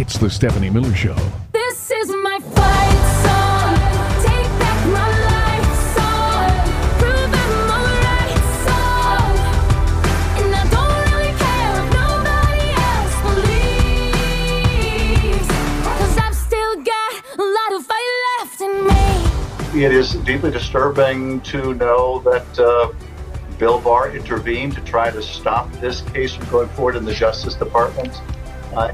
It's the Stephanie Miller Show. This is my fight song. Take back my life song. Prove I'm all right song. And I don't really care if nobody else believes, 'cause I've still got a lot of fight left in me. It is deeply disturbing to know that Bill Barr intervened to try to stop this case from going forward in the Justice Department,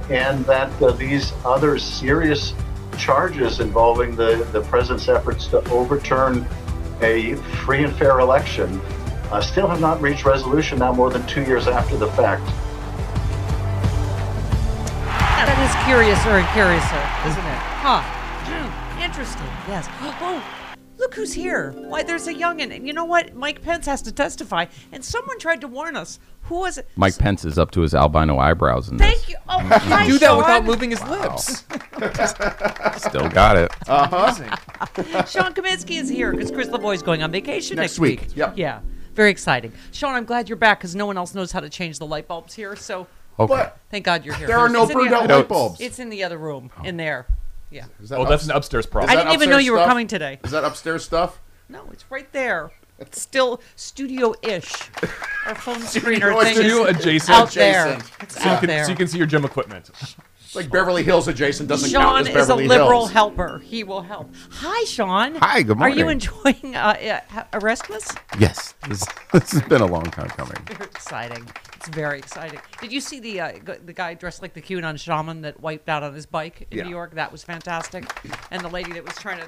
and that these other serious charges involving the president's efforts to overturn a free and fair election still have not reached resolution now more than 2 years after the fact. That is curiouser and curiouser, isn't it? Huh. Interesting, yes. Oh. Look who's here. Why, there's a young'un. And you know what? Mike Pence has to testify. And someone tried to warn us. Who was it? Mike Pence is up to his albino eyebrows in this. Thank you. Oh, my do that Sean. Without moving his lips. Still got it. Uh-huh. Sean Kaminsky is here because Chris Lavoie is going on vacation next week. Yep. Yeah. Very exciting. Sean, I'm glad you're back because no one else knows how to change the light bulbs here. So thank God you're here. There are no Brunel light bulbs. It's in the other room in there. Yeah. That's an upstairs problem. I didn't even know you were coming today. Is that upstairs stuff? No, it's right there. It's still studio-ish. Our phone screen or thing is adjacent. Out there. It's out there. So you can see your gym equipment. It's like Beverly Hills adjacent. Doesn't count as Beverly Hills. Sean is a liberal helper. He will help. Hi, Sean. Hi, good morning. Are you enjoying Arrestless? Yes. This has been a long time coming. Very exciting. It's very exciting. Did you see the guy dressed like the QAnon shaman that wiped out on his bike in New York? That was fantastic. And the lady that was trying to,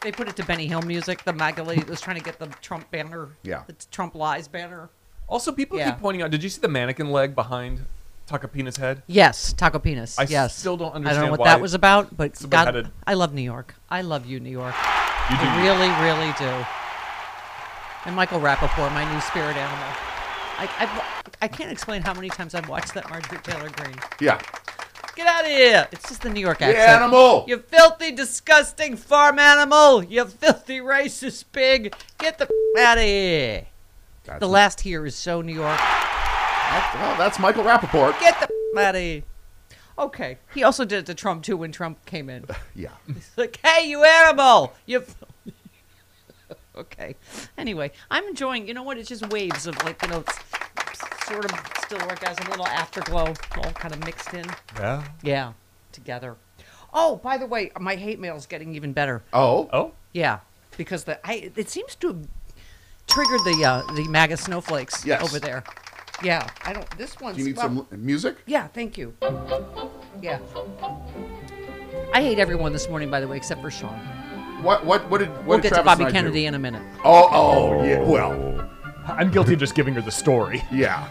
they put it to Benny Hill music, the MAGA lady that was trying to get the Trump banner, the Trump Lies banner. Also, people keep pointing out, did you see the mannequin leg behind Taco Penis' head? Yes, Taco Penis. I still don't understand why. I don't know what that was about, but God, I love New York. I love you, New York. You do. I really, really do. And Michael Rapaport, my new spirit animal. I can't explain how many times I've watched that Marjorie Taylor Greene. Yeah. Get out of here. It's just the New York accent. The animal. You filthy, disgusting farm animal. You filthy, racist pig. Get the out of here. That's the last here is so New York. That's Michael Rapaport. Get the out of here. Okay. He also did it to Trump, too, when Trump came in. Yeah. He's like, hey, you animal. You okay. Anyway, I'm enjoying, you know what? It's just waves of, like, you know, sort of still orgasm, a little afterglow, all kind of mixed in. Yeah. Yeah, together. Oh, by the way, my hate mail is getting even better. Oh. Yeah, because it seems to have triggered the MAGA snowflakes over there. Yeah, I don't. This one's. Do you need some music? Yeah, thank you. Yeah. I hate everyone this morning, by the way, except for Sean. What did Travis Knight do? We'll get to Bobby Kennedy in a minute. Oh, yeah. Well, I'm guilty of just giving her the story. Yeah.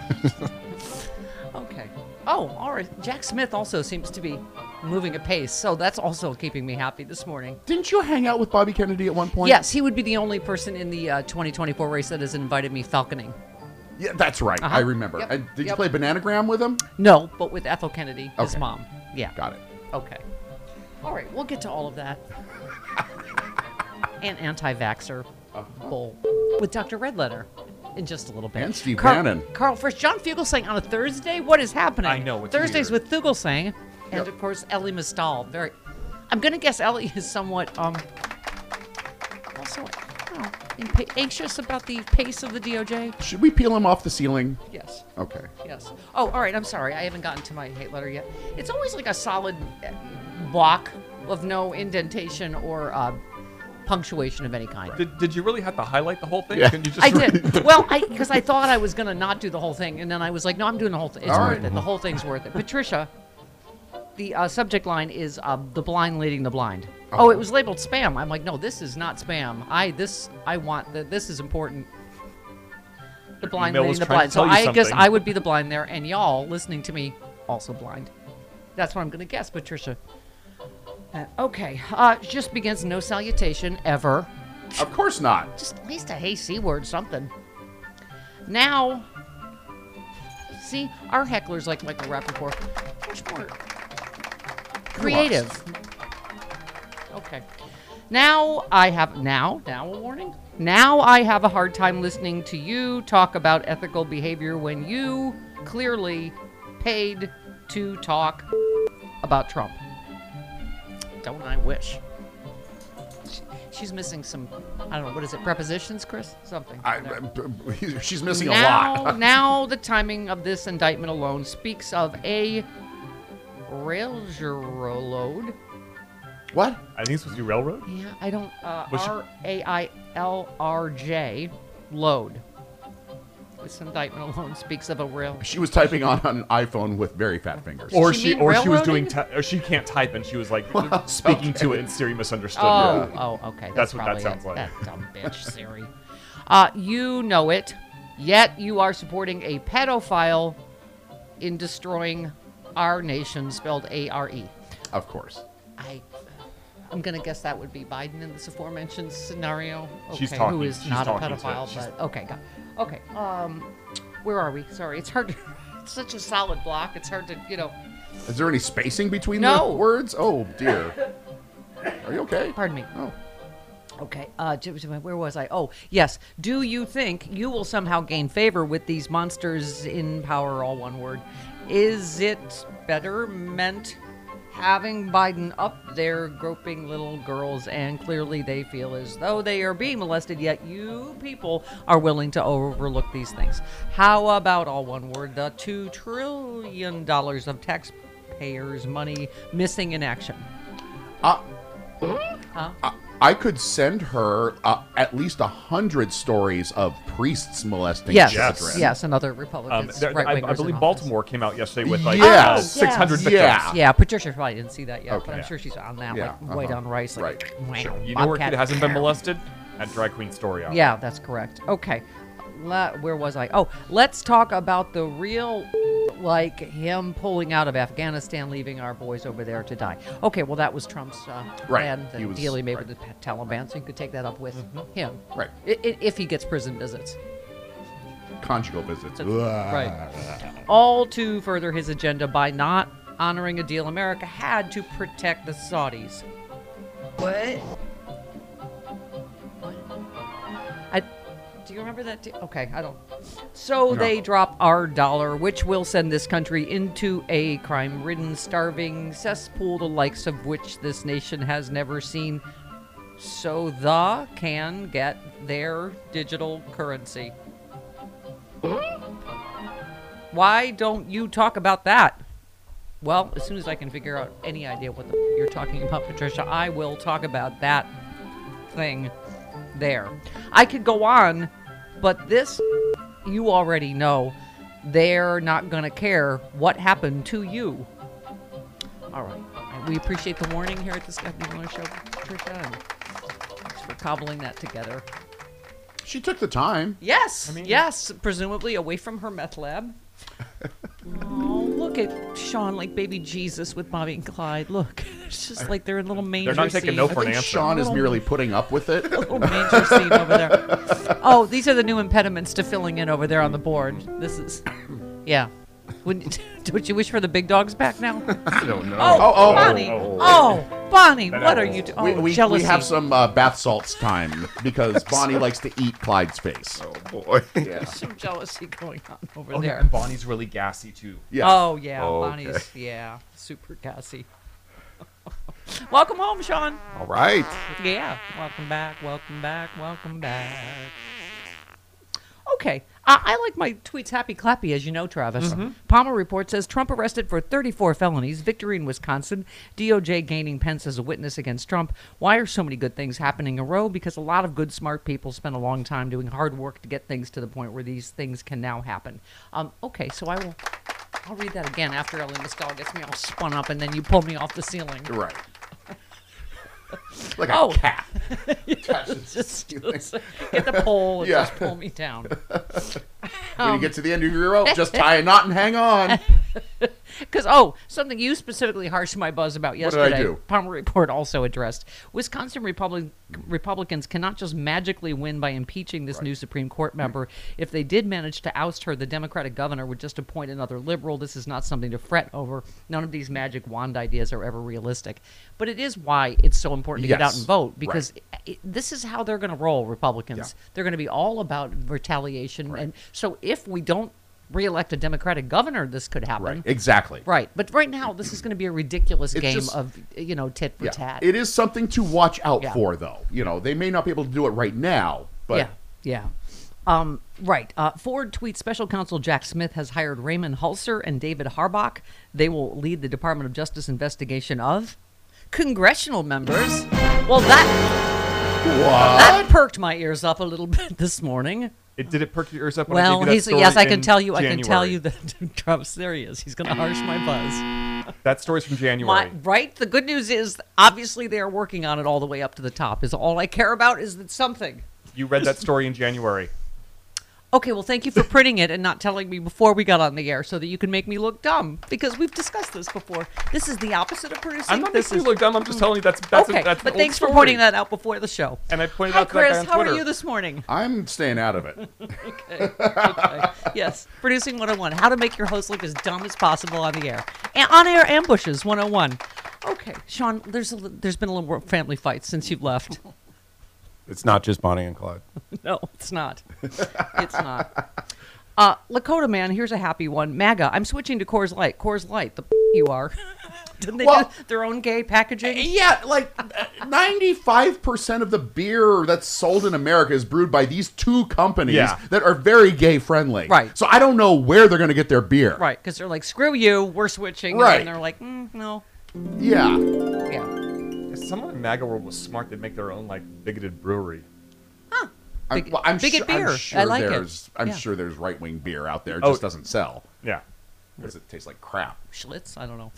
Okay. Oh, all right. Jack Smith also seems to be moving apace, so that's also keeping me happy this morning. Didn't you hang out with Bobby Kennedy at one point? Yes, he would be the only person in the 2024 race that has invited me falconing. Yeah, that's right. I remember. Yep. Did you play Bananagram with him? No, but with Ethel Kennedy, his mom. Yeah. Got it. Okay. All right, we'll get to all of that. And anti-vaxxer bull with Dr. Redlener in just a little bit. And Steve Bannon. Carl Frisch. John Fugelsang on a Thursday? What is happening? I know. Thursdays with Fugelsang. And, of course, Ellie Mystal. I'm going to guess Ellie is somewhat also anxious about the pace of the DOJ. Should we peel him off the ceiling? Yes. Okay. Yes. Oh, all right. I'm sorry. I haven't gotten to my hate letter yet. It's always like a solid block of no indentation or punctuation of any kind. Did you really have to highlight the whole thing? Yeah. I did. Well, because I thought I was going to not do the whole thing, and then I was like, no, I'm doing the whole thing. It's worth it. The whole thing's worth it. Patricia, the subject line is the blind leading the blind. Oh, it was labeled spam. I'm like, no, this is not spam. This is important. The blind leading the blind. So I guess I would be the blind there, and y'all listening to me also blind. That's what I'm going to guess, Patricia. Okay. Just begins no salutation ever. Of course not. Just at least a hey C word, something. Now, see, our hecklers like Michael Rapaport. Much more creative. Okay. Now a warning. Now I have a hard time listening to you talk about ethical behavior when you clearly paid to talk about Trump. Don't I wish. She's missing some, I don't know, what is it, prepositions, Chris? Something. She's missing a lot. Now the timing of this indictment alone speaks of a railroad. What? I think it's supposed to be railroad? Yeah, I don't, R-A-I-L-R-J, load. This indictment alone speaks of a railroad. She was typing on an iPhone with very fat fingers. Or she was doing, or she can't type and she was like speaking to it and Siri misunderstood. Oh, yeah. Okay. That's what that sounds like. That dumb bitch, Siri. You know it, yet you are supporting a pedophile in destroying our nation, spelled A-R-E. Of course. I'm going to guess that would be Biden in this aforementioned scenario. Okay, she's talking. Who is not a pedophile, but okay, got it. Okay, where are we? Sorry, it's hard to, it's such a solid block. It's hard to, you know. Is there any spacing between the words? Oh, dear. Are you okay? Pardon me. Oh. Okay, where was I? Oh, yes. Do you think you will somehow gain favor with these monsters in power, all one word? Is it better meant having Biden up there groping little girls, and clearly they feel as though they are being molested, yet you people are willing to overlook these things? How about, all one word, the $2 trillion of taxpayers' money missing in action? I could send her at least 100 stories of priests molesting children. Yes, and other Republicans, right-wingers. I believe Baltimore came out yesterday with like 600 victims. Yeah, Patricia probably didn't see that yet, but I'm sure she's on that, like white on rice. Like, right. Sure. You know where kid hasn't been molested? At Drag Queen Story Hour. Yeah, that's correct. Okay, where was I? Oh, let's talk about the real... like him pulling out of Afghanistan, leaving our boys over there to die. Okay, well, that was Trump's plan, the deal he made with the Taliban, so you could take that up with him. Right. If he gets prison visits. Conjugal visits. Right. All to further his agenda by not honoring a deal America had to protect the Saudis. What? Do you remember that? Okay, I don't. So they drop our dollar, which will send this country into a crime-ridden, starving cesspool, the likes of which this nation has never seen. So the can get their digital currency. Why don't you talk about that? Well, as soon as I can figure out any idea what you're talking about, Patricia, I will talk about that thing there. I could go on. But this, you already know, they're not going to care what happened to you. All right. We appreciate the warning here at the Stephanie Miller Show, Patricia, and thanks for cobbling that together. She took the time. Yes. I mean, yes. Presumably away from her meth lab. Oh, look at Sean like baby Jesus with Bobby and Clyde. Look, it's just like they're in little manger. They're not taking no for an answer. Sean is merely putting up with it. Little manger scene over there. Oh, these are the new impediments to filling in over there on the board. This is, Don't you wish for the big dogs back now? I don't know. Oh, Bonnie. Bonnie, what are you doing? Oh, jealousy. We have some bath salts time because Bonnie likes to eat Clyde's face. Oh, boy. Yeah. There's some jealousy going on over there. Yeah, and Bonnie's really gassy, too. Yeah. Oh, yeah. Oh, okay. Bonnie's, super gassy. Welcome home, Sean. All right. Yeah. Welcome back, welcome back, welcome back. Okay. I like my tweets happy clappy, as you know, Travis. Palmer Report says Trump arrested for 34 felonies, victory in Wisconsin, DOJ gaining Pence as a witness against Trump. Why are so many good things happening in a row? Because a lot of good, smart people spend a long time doing hard work to get things to the point where these things can now happen. Okay, so I'll read that again after Ellie Mystal gets me all spun up and then you pull me off the ceiling. Right. Like a cat. Just get the pole and just pull me down. When you get to the end of your rope, just tie a knot and hang on. Because, something you specifically harshed my buzz about yesterday. What did I do? Palmer Report also addressed. Wisconsin Republicans cannot just magically win by impeaching this new Supreme Court member. If they did manage to oust her, the Democratic governor would just appoint another liberal. This is not something to fret over. None of these magic wand ideas are ever realistic. But it is why it's so important to get out and vote, because this is how they're going to roll, Republicans. They're going to be all about retaliation. Right. And so if we don't reelected Democratic governor, this could happen. Right, exactly. Right, but right now this is going to be a ridiculous game of tit for tat. It is something to watch out for, though. You know, they may not be able to do it right now, but right. Ford tweets, Special Counsel Jack Smith has hired Raymond Hulser and David Harbach. They will lead the Department of Justice investigation of congressional members. Well, that perked my ears up a little bit this morning. Did it perk your ears up? When well, I gave you that yes, I can tell you. January. I can tell you that Trump's there. He is. He's going to harsh my buzz. That story's from January, right? The good news is, obviously, they are working on it all the way up to the top. Is all I care about is that something. You read that story in January. Okay, well, thank you for printing it and not telling me before we got on the air so that you can make me look dumb, because we've discussed this before. This is the opposite of producing. I'm not making you look dumb. I'm just telling you that's but thanks for pointing that out before the show. And I pointed out to that guy on Twitter. Hi, Chris. How are you this morning? I'm staying out of it. Okay. Yes. Producing 101. How to make your host look as dumb as possible on the air. On-air ambushes 101. Okay. Sean, there's been a little more family fight since you've left. It's not just Bonnie and Clyde. No, it's not. It's not. Lakota man, here's a happy one. MAGA, I'm switching to Coors Light. Coors Light, the you are. Didn't they do their own gay packaging? Yeah, like 95% of the beer that's sold in America is brewed by these two companies that are very gay friendly. Right. So I don't know where they're going to get their beer. Right, because they're like, screw you, we're switching. Right. And they're like, no. Yeah. Yeah. Someone in MAGA world was smart. They'd make their own like bigoted brewery. Huh. I'm sure I like it. I'm sure there's right-wing beer out there. It just doesn't sell. Yeah. Because it tastes like crap. Schlitz? I don't know.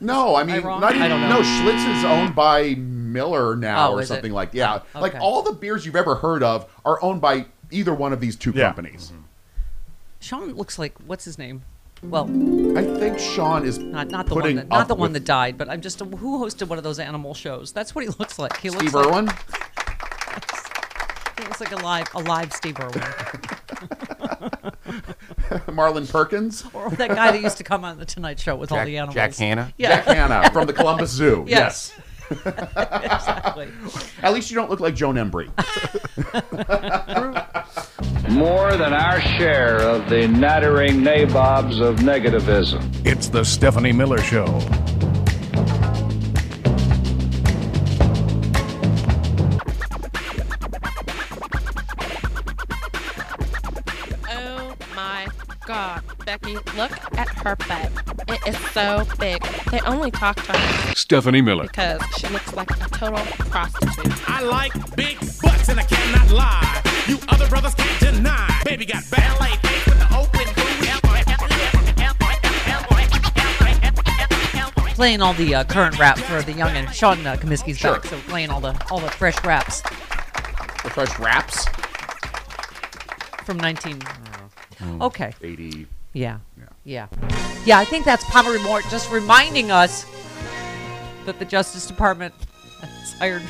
No, I mean, not even. No, Schlitz is owned by Miller now or something like that. Yeah. Okay. Like all the beers you've ever heard of are owned by either one of these two companies. Mm-hmm. Sean looks like, what's his name? Well, I think Sean is not the one that died, but I'm just who hosted one of those animal shows. That's what he looks like. He Steve Irwin. He looks like a live Steve Irwin. Marlon Perkins, or that guy that used to come on the Tonight Show with all the animals. Jack Hanna. Yeah. Jack Hanna from the Columbus Zoo. Yes. Exactly. At least you don't look like Joan Embry. More than our share of the nattering nabobs of negativism. It's the Stephanie Miller Show. Oh my God, Becky, look at her butt. It is so big. They only talk to her. Stephanie Miller. Because she looks like a total prostitute. I like big butts and I cannot lie. You other brothers can't deny. Baby got ballet face with the Oakland blues. Playing all the current rap for the youngin'. Sean Kaminsky's back, so playing all the fresh raps. The fresh raps from 19. Okay. 80. Yeah. Yeah. I think that's Palmer Report just reminding us that the Justice Department has hired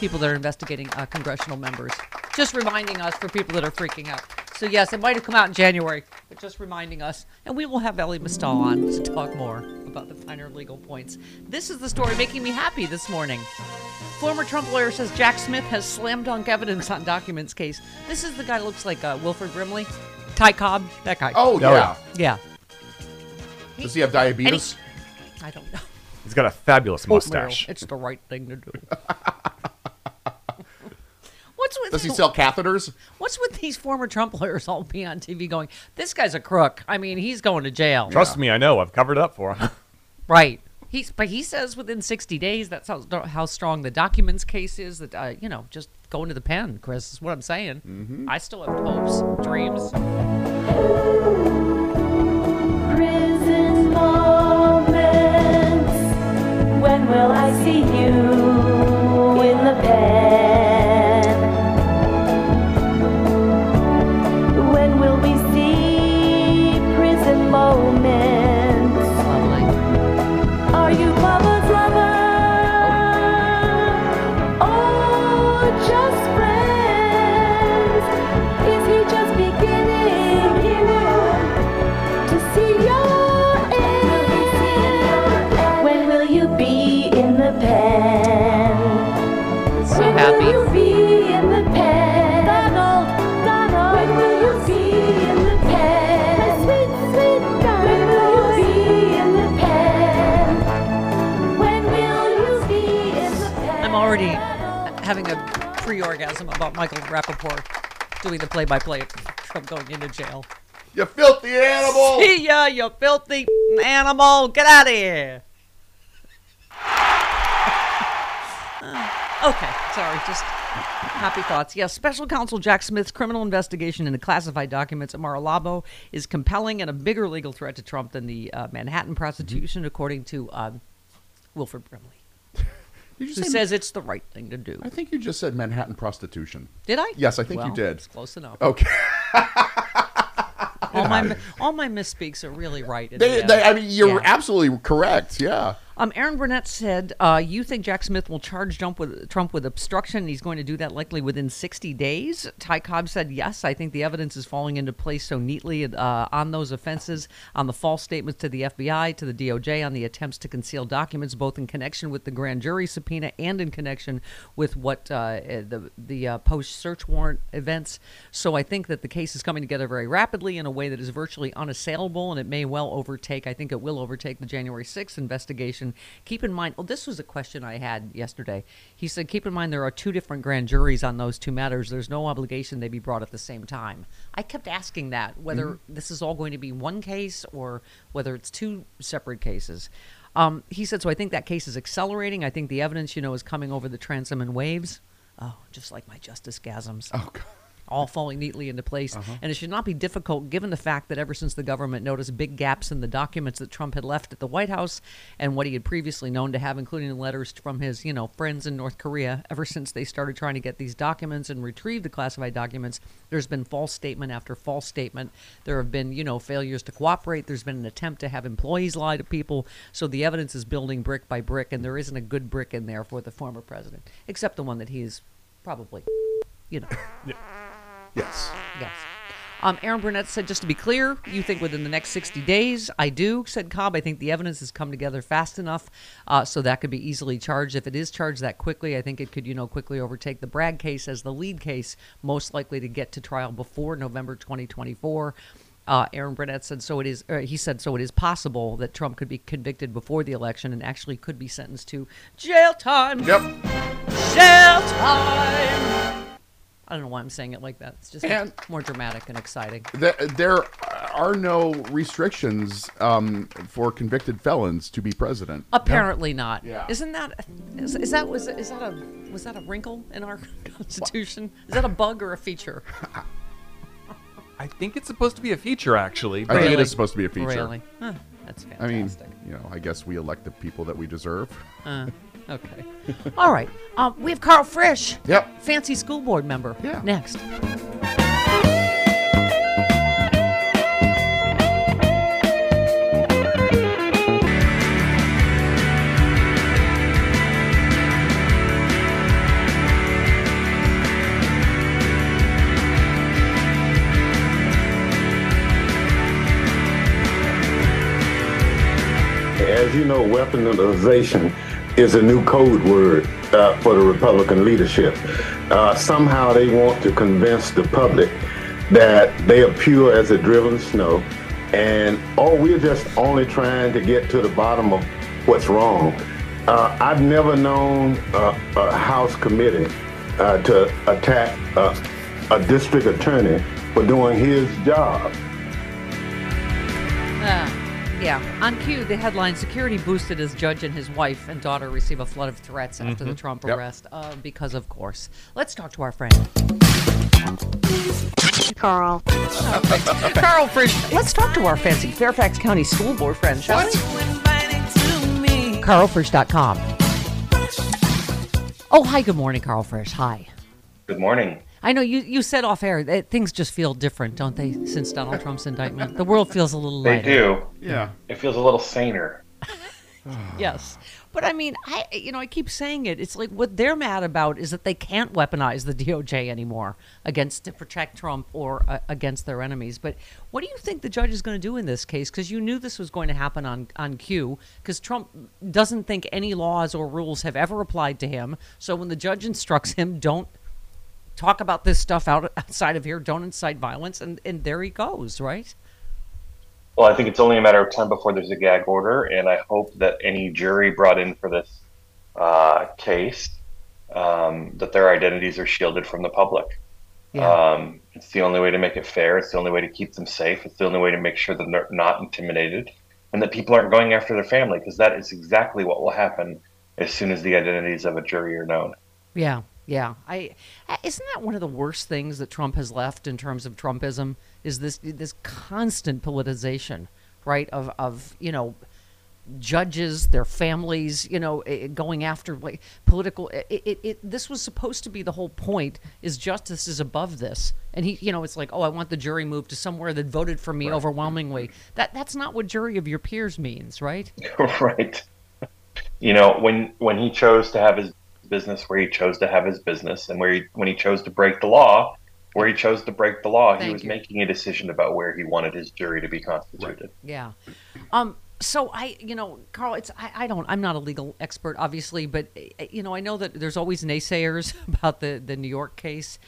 people that are investigating congressional members. Just reminding us for people that are freaking out. So yes, it might have come out in January, but just reminding us. And we will have Ellie Mystal on to talk more about the finer legal points. This is the story making me happy this morning. Former Trump lawyer says Jack Smith has slam dunk evidence on documents case. This is the guy who looks like Wilford Brimley. Ty Cobb, that guy. Oh, yeah. Yeah. Does he have diabetes? I don't know. He's got a fabulous mustache. It's the right thing to do. Does he sell catheters? What's with these former Trump lawyers all be on TV going, this guy's a crook. I mean, he's going to jail. Trust me, I know. I've covered up for him. Right. But he says within 60 days, that's how strong the documents case is. That just go into the pen, Chris, is what I'm saying. Mm-hmm. I still have hopes, dreams. Prison moments. When will I see you in the pen? already having a pre-orgasm about Michael Rapaport doing the play-by-play from going into jail. You filthy animal! See ya, you filthy animal! Get out of here! Okay, sorry, just happy thoughts. Yes, Special Counsel Jack Smith's criminal investigation into classified documents at Mar-a-Lago is compelling and a bigger legal threat to Trump than the Manhattan prostitution, according to Wilford Brimley, who says it's the right thing to do. I think you just said Manhattan prostitution. Did I? Yes, I think you did. It's close enough. Okay. All my misspeaks are really right. You're absolutely correct. Yeah. Aaron Burnett said, you think Jack Smith will charge Trump with obstruction, and he's going to do that likely within 60 days? Ty Cobb said, yes, I think the evidence is falling into place so neatly on those offenses, on the false statements to the FBI, to the DOJ, on the attempts to conceal documents, both in connection with the grand jury subpoena and in connection with what the post-search warrant events. So I think that the case is coming together very rapidly in a way that is virtually unassailable, and it may well overtake, I think it will overtake the January 6th investigation. Keep in mind, well, this was a question I had yesterday. He said, keep in mind there are two different grand juries on those two matters. There's no obligation they be brought at the same time. I kept asking that, whether this is all going to be one case or whether it's two separate cases. He said, so I think that case is accelerating. I think the evidence, is coming over the transom in waves. Oh, just like my justice gasms. Oh, God. All falling neatly into place. And it should not be difficult given the fact that ever since the government noticed big gaps in the documents that Trump had left at the White House and what he had previously known to have, including the letters from his, friends in North Korea, ever since they started trying to get these documents and retrieve the classified documents, there's been false statement after false statement. There have been, failures to cooperate. There's been an attempt to have employees lie to people. So the evidence is building brick by brick, and there isn't a good brick in there for the former president, except the one that he is probably, Yeah. Yes. Aaron Burnett said, just to be clear, you think within the next 60 days? I do, said Cobb. I think the evidence has come together fast enough so that could be easily charged. If it is charged that quickly, I think it could, quickly overtake the Bragg case as the lead case, most likely to get to trial before November 2024. Aaron Burnett said, so it is possible that Trump could be convicted before the election and actually could be sentenced to jail time. Yep. Jail time. I don't know why I'm saying it like that. It's just more dramatic and exciting. There are no restrictions for convicted felons to be president. Apparently not. Yeah. Was that a wrinkle in our Constitution? What? Is that a bug or a feature? I think it's supposed to be a feature, actually. Really? I think it is supposed to be a feature. Really? Huh, that's fantastic. I guess we elect the people that we deserve. Okay. All right. We have Carl Frisch. Yep. Fancy school board member. Yeah. Next. As you know, weaponization is a new code word for the Republican leadership. Somehow they want to convince the public that they are pure as the driven snow and, we're just only trying to get to the bottom of what's wrong. I've never known a House committee to attack a district attorney for doing his job. On cue, the headline, security boosted as judge and his wife and daughter receive a flood of threats after the Trump arrest, because of course. Let's talk to our friend. Carl. Okay. Carl Frisch. Let's talk to our fancy Fairfax County school board friend, shall we? Carlfrisch.com. Oh, hi, good morning, Carl Frisch. Hi. Good morning. I know you said off air that things just feel different, don't they, since Donald Trump's indictment? The world feels a little lighter. They do. Yeah. It feels a little saner. Yes. But I mean, I keep saying it. It's like what they're mad about is that they can't weaponize the DOJ anymore to protect Trump or against their enemies. But what do you think the judge is going to do in this case? Because you knew this was going to happen on cue, because Trump doesn't think any laws or rules have ever applied to him. So when the judge instructs him, don't talk about this stuff outside of here, don't incite violence, and there he goes, right? Well, I think it's only a matter of time before there's a gag order, and I hope that any jury brought in for this case that their identities are shielded from the public. Yeah. It's the only way to make it fair. It's the only way to keep them safe. It's the only way to make sure that they're not intimidated and that people aren't going after their family, because that is exactly what will happen as soon as the identities of a jury are known. Yeah. Yeah. Isn't that one of the worst things that Trump has left in terms of Trumpism, is this constant politicization, right? Of, you know, judges, their families, you know, going after like political, this was supposed to be the whole point, is justice is above this. And he, you know, it's like, oh, I want the jury moved to somewhere that voted for me overwhelmingly. That's not what jury of your peers means, right? Right. You know, when he chose to have his business where he chose to have his business, and when he chose to break the law where he chose to break the law, he was making a decision about where he wanted his jury to be constituted. Yeah. So you know, Carl, I'm not a legal expert, obviously, but you know, I know that there's always naysayers about the New York case.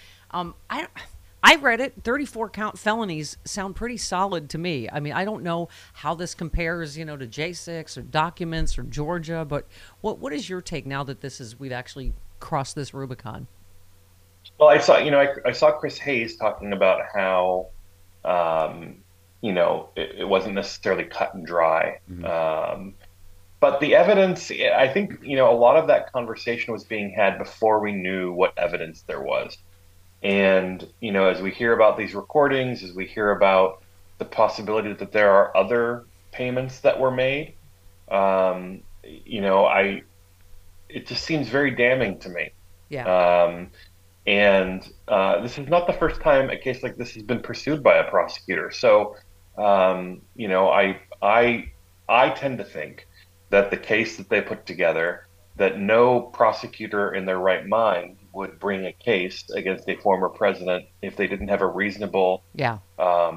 I read it. 34 count felonies sound pretty solid to me. I mean, I don't know how this compares, you know, to J6 or documents or Georgia, but what is your take now that we've actually crossed this Rubicon? Well, I saw, you know, I saw Chris Hayes talking about how, you know, it wasn't necessarily cut and dry. Mm-hmm. But the evidence, I think, you know, a lot of that conversation was being had before we knew what evidence there was. And, you know, as we hear about these recordings, as we hear about the possibility that there are other payments that were made, you know, it just seems very damning to me. Yeah. And this is not the first time a case like this has been pursued by a prosecutor. So, you know, I tend to think that the case that they put together, that no prosecutor in their right mind would bring a case against a former president if they didn't have a reasonable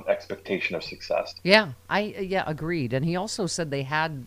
expectation of success. Yeah, I agreed. And he also said they had,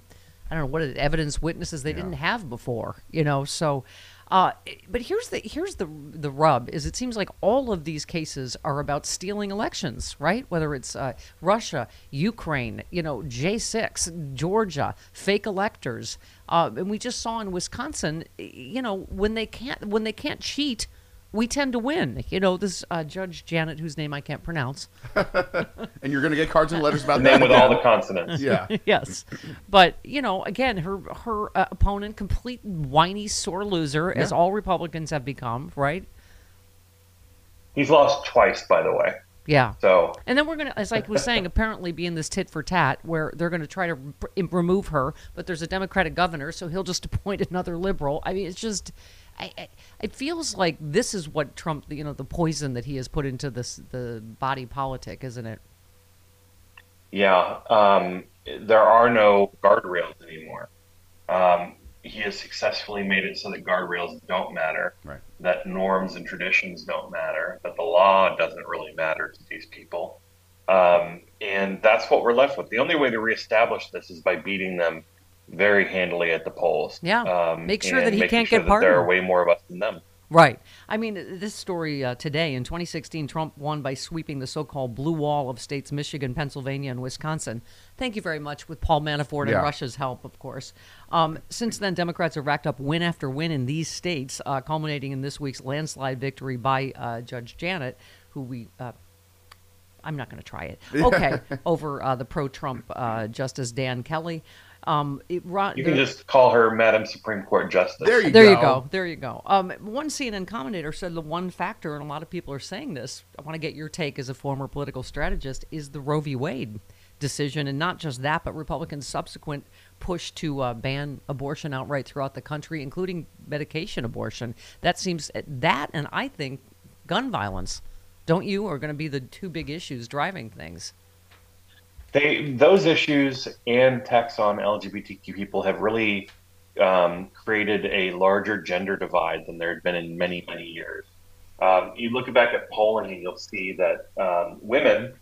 I don't know, evidence witnesses they didn't have before, you know, so... but here's the rub, is it seems like all of these cases are about stealing elections, right? Whether it's Russia, Ukraine, you know, J6, Georgia, fake electors, and we just saw in Wisconsin, you know, when they can't cheat, we tend to win. You know, this Judge Janet, whose name I can't pronounce, and you're going to get cards and letters about that with all the consonants. Yeah. Yes, but you know, again, her opponent, complete whiny sore loser, as all Republicans have become, right? He's lost twice, by the way. Yeah. So, and then we're going to, as I was saying, apparently be in this tit for tat where they're going to try to remove her, but there's a Democratic governor, so he'll just appoint another liberal. I mean, it's just. It feels like this is what Trump, you know, the poison that he has put into the body politic, isn't it? Yeah. There are no guardrails anymore. He has successfully made it so that guardrails don't matter, right. That norms and traditions don't matter, that the law doesn't really matter to these people. And that's what we're left with. The only way to reestablish this is by beating them very handily at the polls. Yeah, make sure that he can't get pardoned. There are way more of us than them. Right. I mean, this story today, in 2016, Trump won by sweeping the so-called blue wall of states Michigan, Pennsylvania, and Wisconsin. Thank you very much, with Paul Manafort and Russia's help, of course. Since then, Democrats have racked up win after win in these states, culminating in this week's landslide victory by Judge Janet, who we... I'm not going to try it. Okay, over the pro-Trump Justice Dan Kelly. You can just call her Madam Supreme Court Justice. There you go. One CNN commentator said the one factor, and a lot of people are saying this, I want to get your take as a former political strategist, is the Roe v. Wade decision. And not just that, but Republicans' subsequent push to ban abortion outright throughout the country, including medication abortion. That and I think gun violence, don't you, are going to be the two big issues driving things. Those issues and tax on LGBTQ people have really created a larger gender divide than there had been in many, many years. You look back at polling and you'll see that women,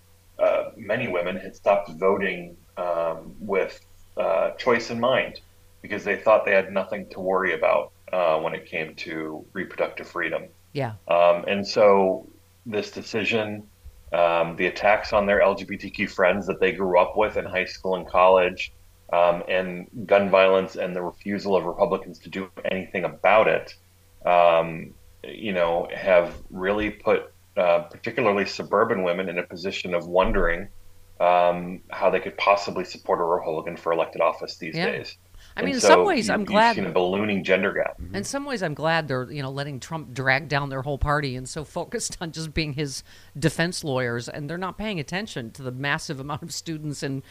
many women, had stopped voting with choice in mind because they thought they had nothing to worry about when it came to reproductive freedom. Yeah. And so this decision... the attacks on their LGBTQ friends that they grew up with in high school and college, and gun violence and the refusal of Republicans to do anything about it have really put particularly suburban women in a position of wondering how they could possibly support a O'Hooligan for elected office these days. I mean, in some ways, I'm glad. You've seen a ballooning gender gap. In some ways, I'm glad they're, letting Trump drag down their whole party and so focused on just being his defense lawyers, and they're not paying attention to the massive amount of students in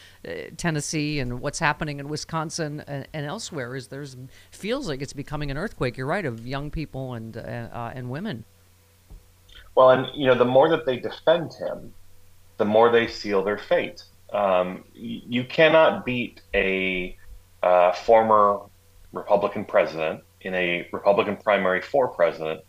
Tennessee and what's happening in Wisconsin and elsewhere. Is there's feels like it's becoming an earthquake. You're right, of young people and women. Well, and the more that they defend him, the more they seal their fate. You cannot beat a former Republican president in a Republican primary for president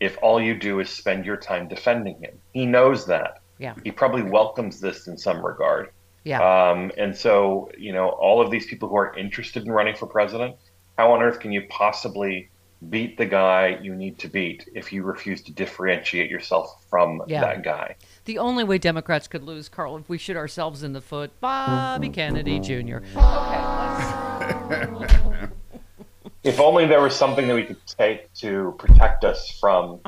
if all you do is spend your time defending him. He knows that. Yeah. He probably welcomes this in some regard. Yeah. And so, all of these people who are interested in running for president, how on earth can you possibly beat the guy you need to beat if you refuse to differentiate yourself from that guy? The only way Democrats could lose, Carl, if we shoot ourselves in the foot, Bobby Kennedy Jr. Okay. If only there was something that we could take to protect us from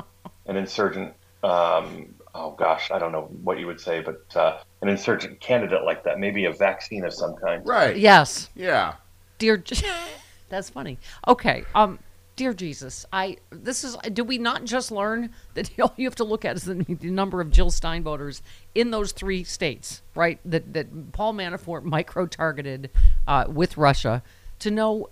an insurgent, I don't know what you would say, but an insurgent candidate like that, maybe a vaccine of some kind. Right. Yes. Yeah. That's funny. Okay. Dear Jesus, do we not just learn that all you have to look at is the number of Jill Stein voters in those three states, right? That Paul Manafort micro-targeted with Russia to know.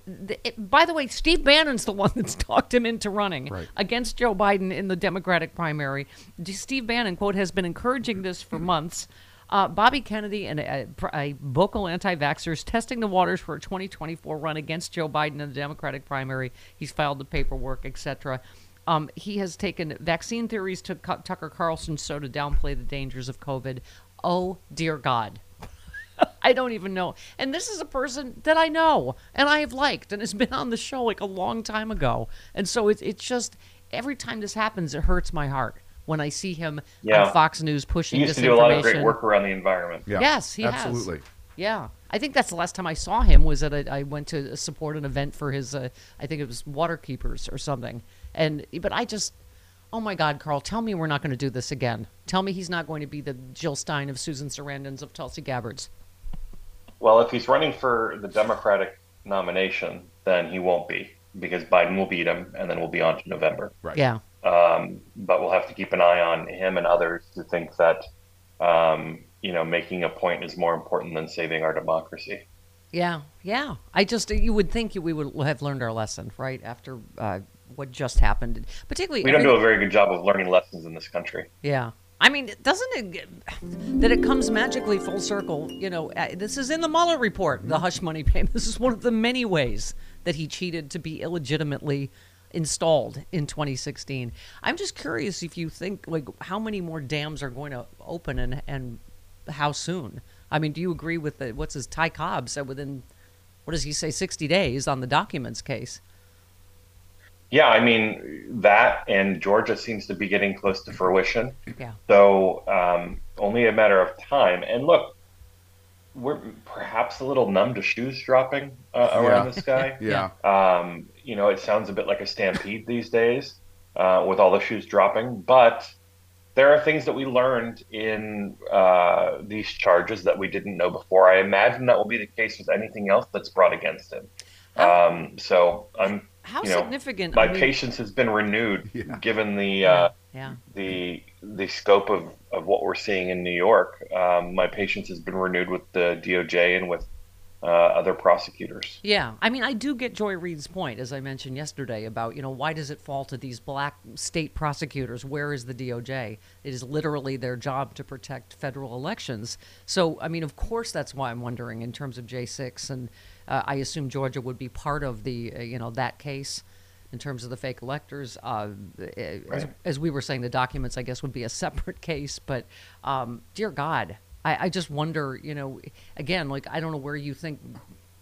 By the way, Steve Bannon's the one that's talked him into running against Joe Biden in the Democratic primary. Steve Bannon, quote, has been encouraging this for months. Bobby Kennedy and a vocal anti-vaxxers testing the waters for a 2024 run against Joe Biden in the Democratic primary. He's filed the paperwork, etc. He has taken vaccine theories to Tucker Carlson so to downplay the dangers of COVID. Oh, dear God. I don't even know. And this is a person that I know and I have liked and has been on the show like a long time ago. And so it's just every time this happens, it hurts my heart when I see him on Fox News pushing this information. He used to do a lot of great work around the environment. Yeah. Yes, he has. Absolutely. Yeah. I think that's the last time I saw him was that I went to support an event for his, I think it was Waterkeepers or something. But I just, oh my God, Carl, tell me we're not going to do this again. Tell me he's not going to be the Jill Stein of Susan Sarandon's of Tulsi Gabbard's. Well, if he's running for the Democratic nomination, then he won't be because Biden will beat him and then we'll be on to November. Right. Yeah. But we'll have to keep an eye on him and others who think that, making a point is more important than saving our democracy. Yeah. Yeah. You would think we would have learned our lesson, right, after what just happened. Particularly, we don't do a very good job of learning lessons in this country. Yeah. I mean, it comes magically full circle. This is in the Mueller report, the hush money payment. This is one of the many ways that he cheated to be illegitimately installed in 2016. I'm just curious if you think how many more dams are going to open and how soon. I mean, do you agree with Ty Cobb said within 60 days on the documents case? Yeah, I mean that and Georgia seems to be getting close to fruition. Yeah. So only a matter of time. And look, we're perhaps a little numb to shoes dropping around this guy. Yeah. It sounds a bit like a stampede these days with all the shoes dropping, but there are things that we learned in these charges that we didn't know before. I imagine that will be the case with anything else that's brought against him. Significant? My patience has been renewed given the scope of what we're seeing in New York. My patience has been renewed with the DOJ and with other prosecutors. Yeah. I mean, I do get Joy Reid's point, as I mentioned yesterday, about, why does it fall to these black state prosecutors? Where is the DOJ? It is literally their job to protect federal elections. So, I mean, of course, that's why I'm wondering in terms of J6. And I assume Georgia would be part of the, that case in terms of the fake electors. As we were saying, the documents, I guess, would be a separate case. But dear God. I just wonder, again, I don't know where you think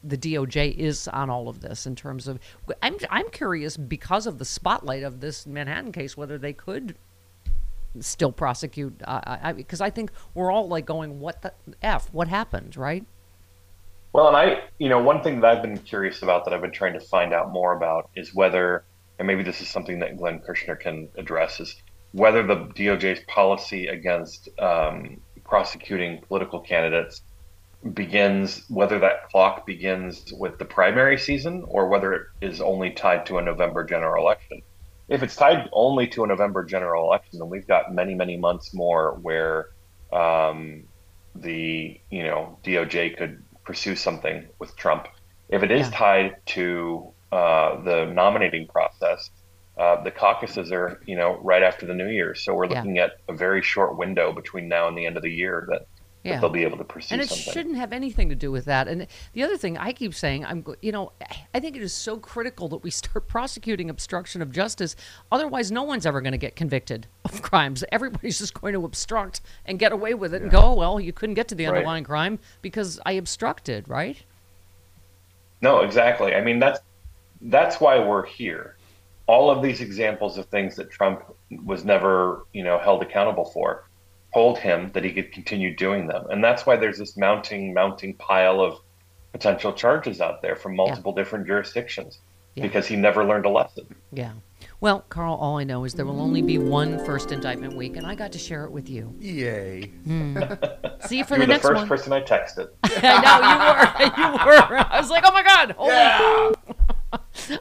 the DOJ is on all of this in terms of, I'm curious because of the spotlight of this Manhattan case, whether they could still prosecute, because I think we're all going, what the F, what happened, right? Well, and one thing that I've been curious about that I've been trying to find out more about is whether and maybe this is something that Glenn Kirshner can address, is whether the DOJ's policy against prosecuting political candidates begins, whether that clock begins with the primary season or whether it is only tied to a November general election. If it's tied only to a November general election, then we've got many, many months more where the DOJ could pursue something with Trump. If it is tied to the nominating process, the caucuses are right after the New Year, so we're looking at a very short window between now and the end of the year that they'll be able to pursue something. And it shouldn't have anything to do with that. And the other thing I keep saying, I think it is so critical that we start prosecuting obstruction of justice. Otherwise, no one's ever going to get convicted of crimes. Everybody's just going to obstruct and get away with it and go, well, you couldn't get to the underlying crime because I obstructed, right? No, exactly. I mean, that's why we're here. All of these examples of things that Trump was never, held accountable for, told him that he could continue doing them. And that's why there's this mounting pile of potential charges out there from multiple different jurisdictions, because he never learned a lesson. Yeah. Well, Carl, all I know is there will only be one first indictment week, and I got to share it with you. Yay. See you for the next one. You were the first person I texted. I know, you were. You were. I was like, oh, my God. Holy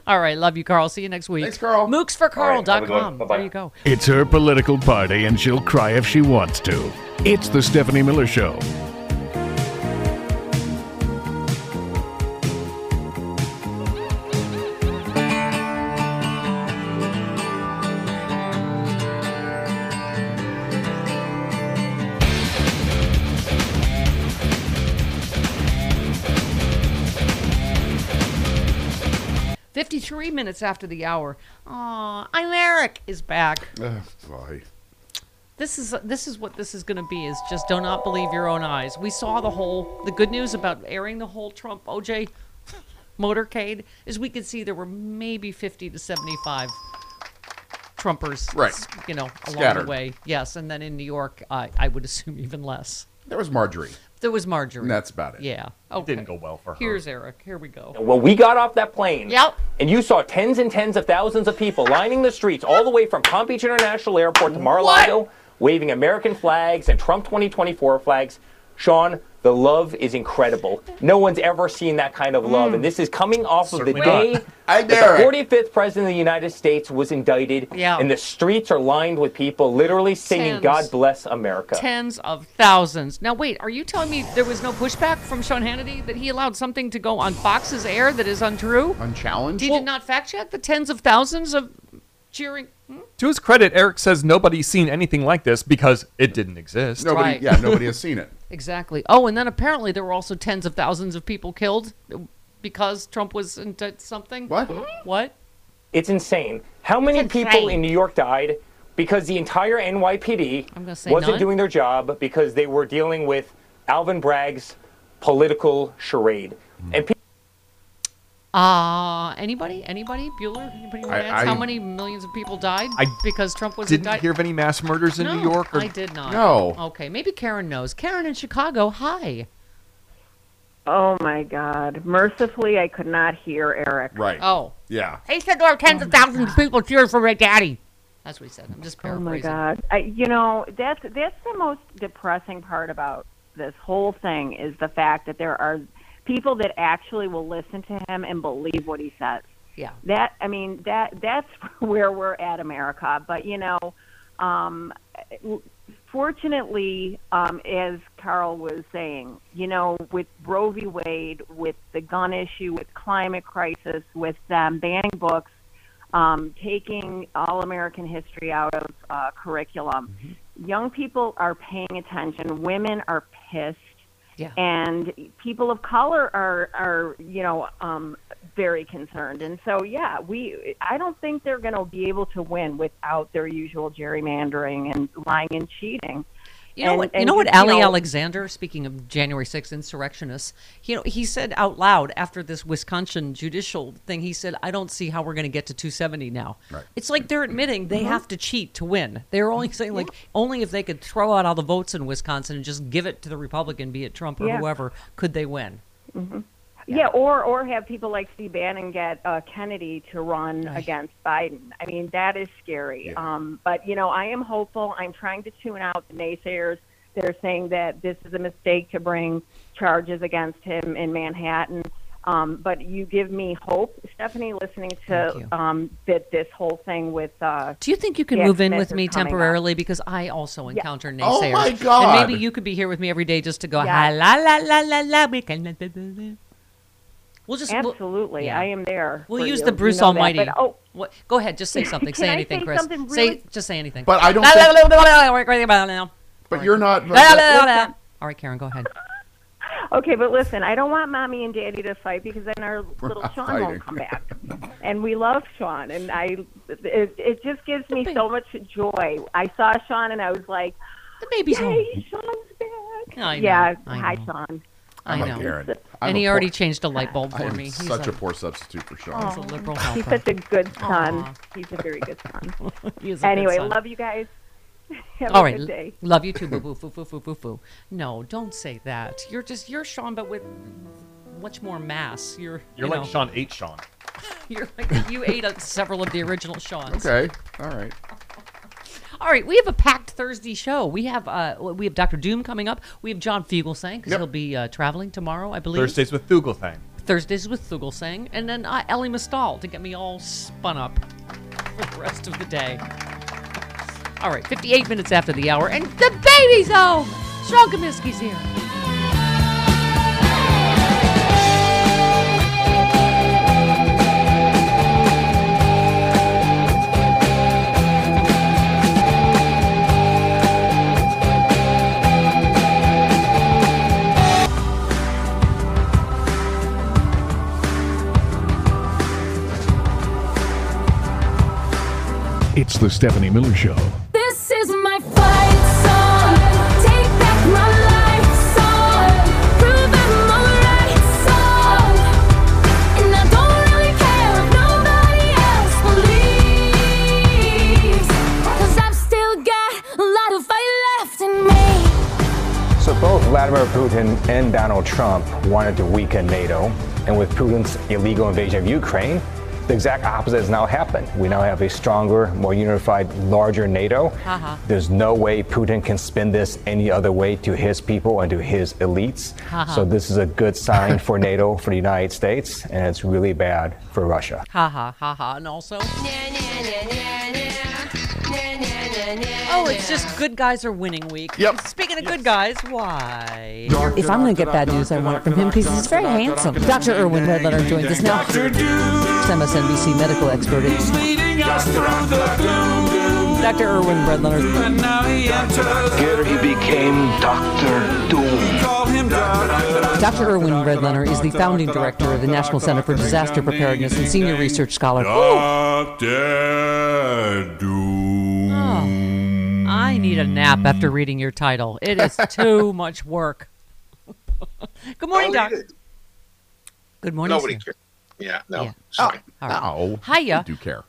All right. Love you, Carl. See you next week. Thanks, Carl. MOOCsForCarl.com. Right, there you go. It's her political party, and she'll cry if she wants to. It's The Stephanie Miller Show. Minutes after the hour. Aw, Merrick is back. Bye. This is what this is going to be, is just do not believe your own eyes. We saw the good news about airing the whole Trump OJ motorcade is we could see there were maybe 50 to 75 Trumpers, along scattered the way. Yes, and then in New York, I would assume even less. There was Marjorie. And that's about it. Yeah. Okay. It didn't go well for her. Here's Eric. Here we go. Well, we got off that plane. Yep. And you saw tens and tens of thousands of people lining the streets all the way from Palm Beach International Airport to Mar-a-Lago, waving American flags and Trump 2024 flags. Sean, the love is incredible. No one's ever seen that kind of love. And this is coming off of the day that the 45th president of the United States was indicted. Yeah. And the streets are lined with people literally singing God Bless America. Tens of thousands. Now, wait, are you telling me there was no pushback from Sean Hannity that he allowed something to go on Fox's air that is untrue? Unchallenged? He did not fact check the tens of thousands of cheering. To his credit, Eric says nobody's seen anything like this because it didn't exist. Nobody has seen it. Exactly. Oh, and then apparently there were also tens of thousands of people killed because Trump was into something. What? It's insane. How many people in New York died because the entire NYPD wasn't doing their job because they were dealing with Alvin Bragg's political charade? And anybody? Bueller? Anybody? How many millions of people died because Trump was indicted? Didn't hear of any mass murders in New York? I did not. No. Okay, maybe Karen knows. Karen in Chicago, hi. Oh, my God. Mercifully, I could not hear Eric. Right. Oh. Yeah. He said there were tens of thousands of people cheering for Red Daddy. That's what he said. I'm just paraphrasing. Oh, my God. That's the most depressing part about this whole thing is the fact that there are people that actually will listen to him and believe what he says. Yeah. That's where we're at, America. But, fortunately, as Carl was saying, with Roe v. Wade, with the gun issue, with climate crisis, with banning books, taking all American history out of curriculum, young people are paying attention. Women are pissed. Yeah. And people of color are very concerned. And so, I don't think they're going to be able to win without their usual gerrymandering and lying and cheating. Ali Alexander, speaking of January 6th insurrectionists, he said out loud after this Wisconsin judicial thing, he said, I don't see how we're going to get to 270 now. Right. It's like they're admitting they have to cheat to win. They're only saying, only if they could throw out all the votes in Wisconsin and just give it to the Republican, be it Trump or whoever, could they win. Yeah, or have people like Steve Bannon get Kennedy to run against Biden. I mean, that is scary. Yeah. But, you know, I am hopeful. I'm trying to tune out the naysayers that are saying that this is a mistake to bring charges against him in Manhattan. But you give me hope, Stephanie, listening to that this whole thing with do you think you can move in with me temporarily? Because I also encounter naysayers. Oh, my God. And maybe you could be here with me every day just to go, la, la, la, la, la, we can... We'll just, absolutely, I am there. We'll use the Bruce Almighty. That, but, what, go ahead, just say something. Say anything, say Chris. Something really... just say anything. But I don't. But you're not. All right, Karen, go ahead. Okay, but listen, I don't want Mommy and Daddy to fight because then our little Sean won't come back, and we love Sean, and it just gives me so much joy. I saw Sean, and I was like, the baby's home. Sean's back. I know, hi, Sean. I know. Karen. And he already changed a light bulb for me. He's such a poor substitute for Sean. He's a liberal helper. He's such a good son. He's a very good son. Anyway, love you guys. Have a good day. Love you too, boo-boo, foo-foo, foo-foo, foo. No, don't say that. You're Sean, but with much more mass. You're like Sean ate Sean. You're like, you ate several of the original Seans. Okay, all right. All right, we have a packed Thursday show. We have Dr. Doom coming up. We have John Fugelsang because he'll be traveling tomorrow, I believe. Thursdays with Fugelsang, and then Ellie Mystal to get me all spun up for the rest of the day. All right, 58 minutes after the hour, and the baby's home. Sean Kaminsky's here. It's the Stephanie Miller Show. This is my fight song. Take back my life song. Prove I'm all right song. And I don't really care if nobody else believes. Cause I've still got a lot of fight left in me. So both Vladimir Putin and Donald Trump wanted to weaken NATO. And with Putin's illegal invasion of Ukraine, the exact opposite has now happened. We now have a stronger, more unified, larger NATO. There's no way Putin can spin this any other way to his people and to his elites. So this is a good sign for NATO, for the United States, and it's really bad for Russia. And also... Oh, it's just good guys are winning week. Yep. Speaking of good guys, why? If I'm going to get bad news, I want it from him because he's very handsome. Dr. Irwin Redlener joins us now. MSNBC medical expert. Dr. Irwin Redlener. Here he became Dr. Doom. Dr. Irwin Redlener is the founding director of the National Center for Disaster Preparedness and senior research scholar. Dr. Doom. Oh, I need a nap after reading your title. It is too much work. Good morning, Doc. Good morning. Nobody cares. Yeah, no. Yeah. Sorry. Oh, all right. Hiya. I do care.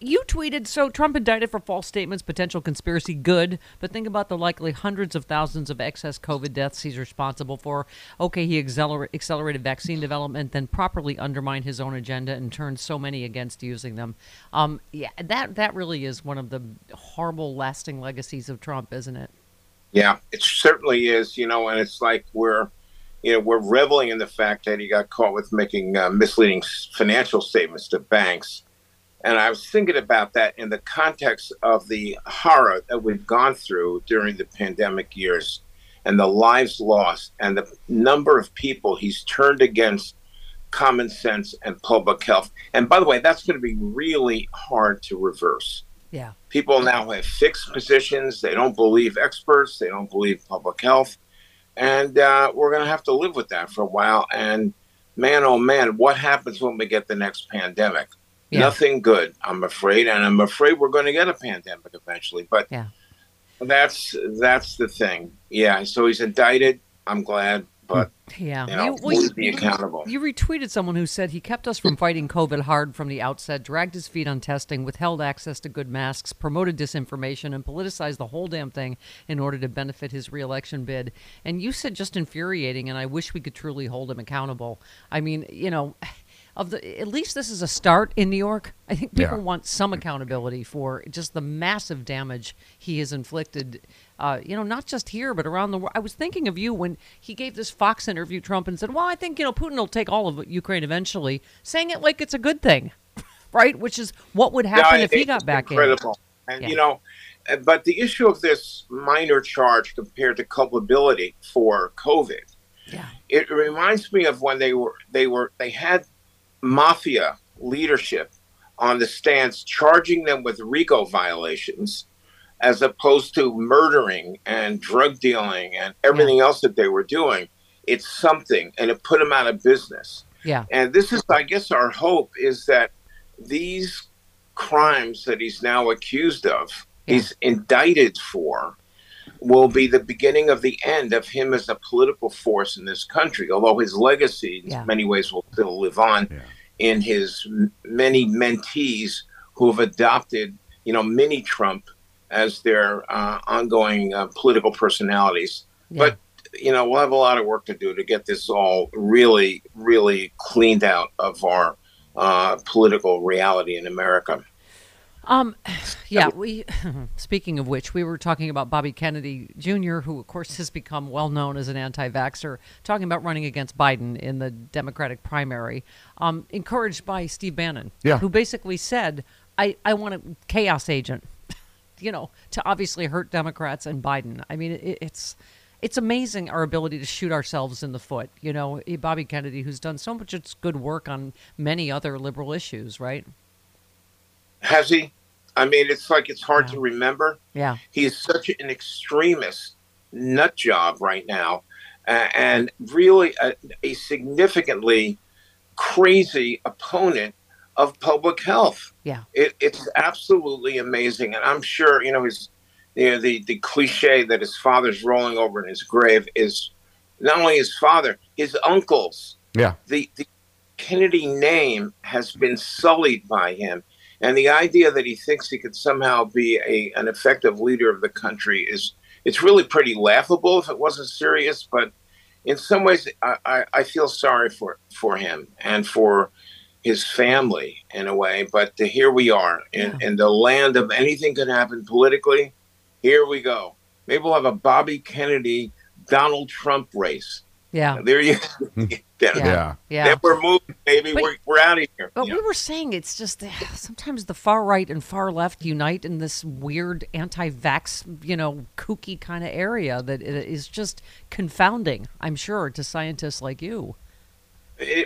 You tweeted, so Trump indicted for false statements, potential conspiracy, good, but think about the likely hundreds of thousands of excess COVID deaths he's responsible for. Okay, he accelerated vaccine development, then properly undermined his own agenda and turned so many against using them. Yeah, that really is one of the horrible, lasting legacies of Trump, isn't it? Yeah, it certainly is, you know, and it's like we're reveling in the fact that he got caught with making misleading financial statements to banks. And I was thinking about that in the context of the horror that we've gone through during the pandemic years and the lives lost and the number of people he's turned against common sense and public health. And by the way, that's going to be really hard to reverse. Yeah. People now have fixed positions. They don't believe experts. They don't believe public health. And we're going to have to live with that for a while. And man, oh man, what happens when we get the next pandemic? Yeah. Nothing good, I'm afraid. And I'm afraid we're going to get a pandemic eventually. But that's the thing. Yeah. So he's indicted. I'm glad. but you know, we'll be accountable. You retweeted someone who said he kept us from fighting COVID hard from the outset, dragged his feet on testing, withheld access to good masks, promoted disinformation, and politicized the whole damn thing in order to benefit his reelection bid. And you said just infuriating, and I wish we could truly hold him accountable. I mean, you know, at least this is a start in New York. I think people want some accountability for just the massive damage he has inflicted, you know, not just here, but around the world. I was thinking of you when he gave this Fox interview, Trump, and said, well, I think, you know, Putin will take all of Ukraine eventually, saying it like it's a good thing, right? Which is what would happen if he got back in. And, you know, but the issue of this minor charge compared to culpability for COVID, it reminds me of when they had mafia leadership on the stands charging them with RICO violations as opposed to murdering and drug dealing and everything else that they were doing. It's something, and it put them out of business. And this is, I guess, our hope is that these crimes that he's now accused of, he's indicted for, will be the beginning of the end of him as a political force in this country, although his legacy in many ways will still live on in his many mentees who have adopted, you know, mini Trump as their ongoing political personalities. But, you know, we'll have a lot of work to do to get this all really, really cleaned out of our political reality in America. We speaking of which, we were talking about Bobby Kennedy Jr., who, of course, has become well known as an anti-vaxxer, talking about running against Biden in the Democratic primary, encouraged by Steve Bannon, who basically said, I want a chaos agent, you know, to obviously hurt Democrats and Biden. I mean, it's amazing our ability to shoot ourselves in the foot. You know, Bobby Kennedy, who's done so much good work on many other liberal issues, right? Has he? I mean, it's like it's hard to remember. He's such an extremist nut job right now, and really a significantly crazy opponent of public health. It's absolutely amazing, and I'm sure you know his, you know, the cliche that his father's rolling over in his grave is not only his father, his uncles. The Kennedy name has been sullied by him. And the idea that he thinks he could somehow be an effective leader of the country is really pretty laughable if it wasn't serious. But in some ways, I feel sorry for him and for his family in a way. But here we are in the land of anything can happen politically. Here we go. Maybe we'll have a Bobby Kennedy, Donald Trump race. There you go. We're moving, baby. We're out of here. But we were saying it's just sometimes the far right and far left unite in this weird anti-vax, you know, kooky kind of area that is just confounding, I'm sure, to scientists like you.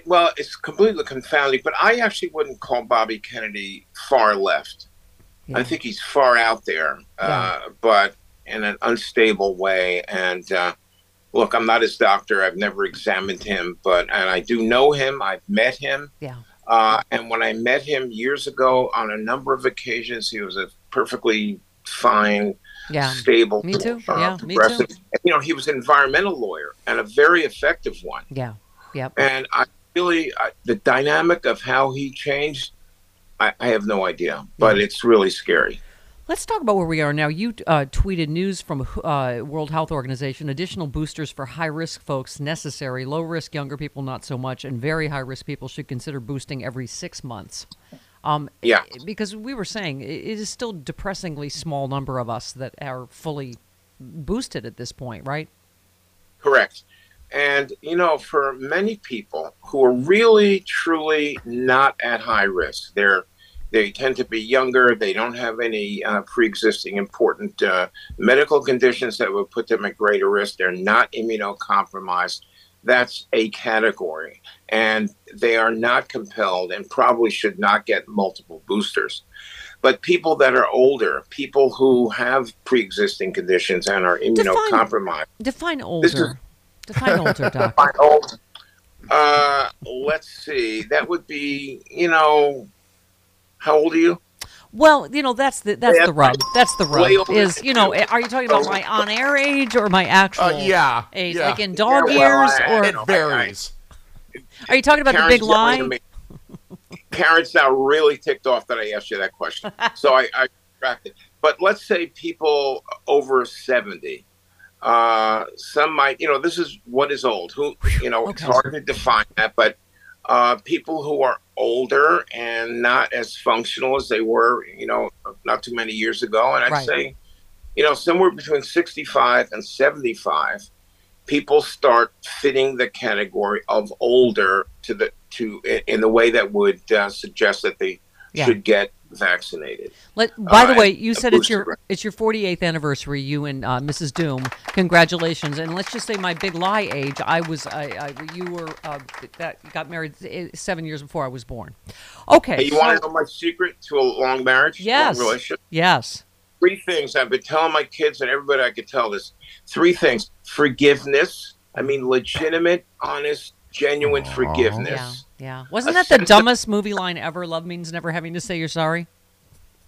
Well, it's completely confounding, but I actually wouldn't call Bobby Kennedy far left. I think he's far out there, but in an unstable way. And look, I'm not his doctor. I've never examined him, and I do know him. I've met him. And when I met him years ago on a number of occasions, he was a perfectly fine, stable, progressive. You know, he was an environmental lawyer and a very effective one. And I really, the dynamic of how he changed, I have no idea, but it's really scary. Let's talk about where we are now. You tweeted news from World Health Organization, additional boosters for high-risk folks necessary, low-risk younger people not so much, and very high-risk people should consider boosting every 6 months. Because we were saying it is still depressingly small number of us that are fully boosted at this point, right? Correct. And, you know, for many people who are really, truly not at high risk, they tend to be younger. They don't have any pre-existing important medical conditions that would put them at greater risk. They're not immunocompromised. That's a category. And they are not compelled and probably should not get multiple boosters. But people that are older, people who have pre-existing conditions and are immunocompromised. Define older. Define older, Doc. Define older. Let's see. That would be, you know... How old are you? Well, you know, that's the rub. That's the rub. Is, you know, are you talking about my on-air age or my actual age? Yeah. Like in dog years, or it varies. Are you talking about Karen's the big lie? Karen's now really ticked off that I asked you that question. So I distracted. But let's say people over 70. Some might, you know, this is what is old. Who, you know, okay. It's hard to define that, but people who are older and not as functional as they were, you know, not too many years ago. And I'd say, you know, somewhere between 65 and 75, people start fitting the category of older to the in the way that would suggest that they should get vaccinated. By the way, you said it's your 48th anniversary, you and Mrs. Doom. Congratulations. And let's just say my big lie age, you got married 7 years before I was born. Okay. Hey, you want to know my secret to a long marriage? Yes. Long relationship? Yes. Three things I've been telling my kids and everybody I could tell this. Three things. Forgiveness. I mean, legitimate, honest, genuine forgiveness. Yeah. Wasn't that the dumbest movie line ever? Love means never having to say you're sorry.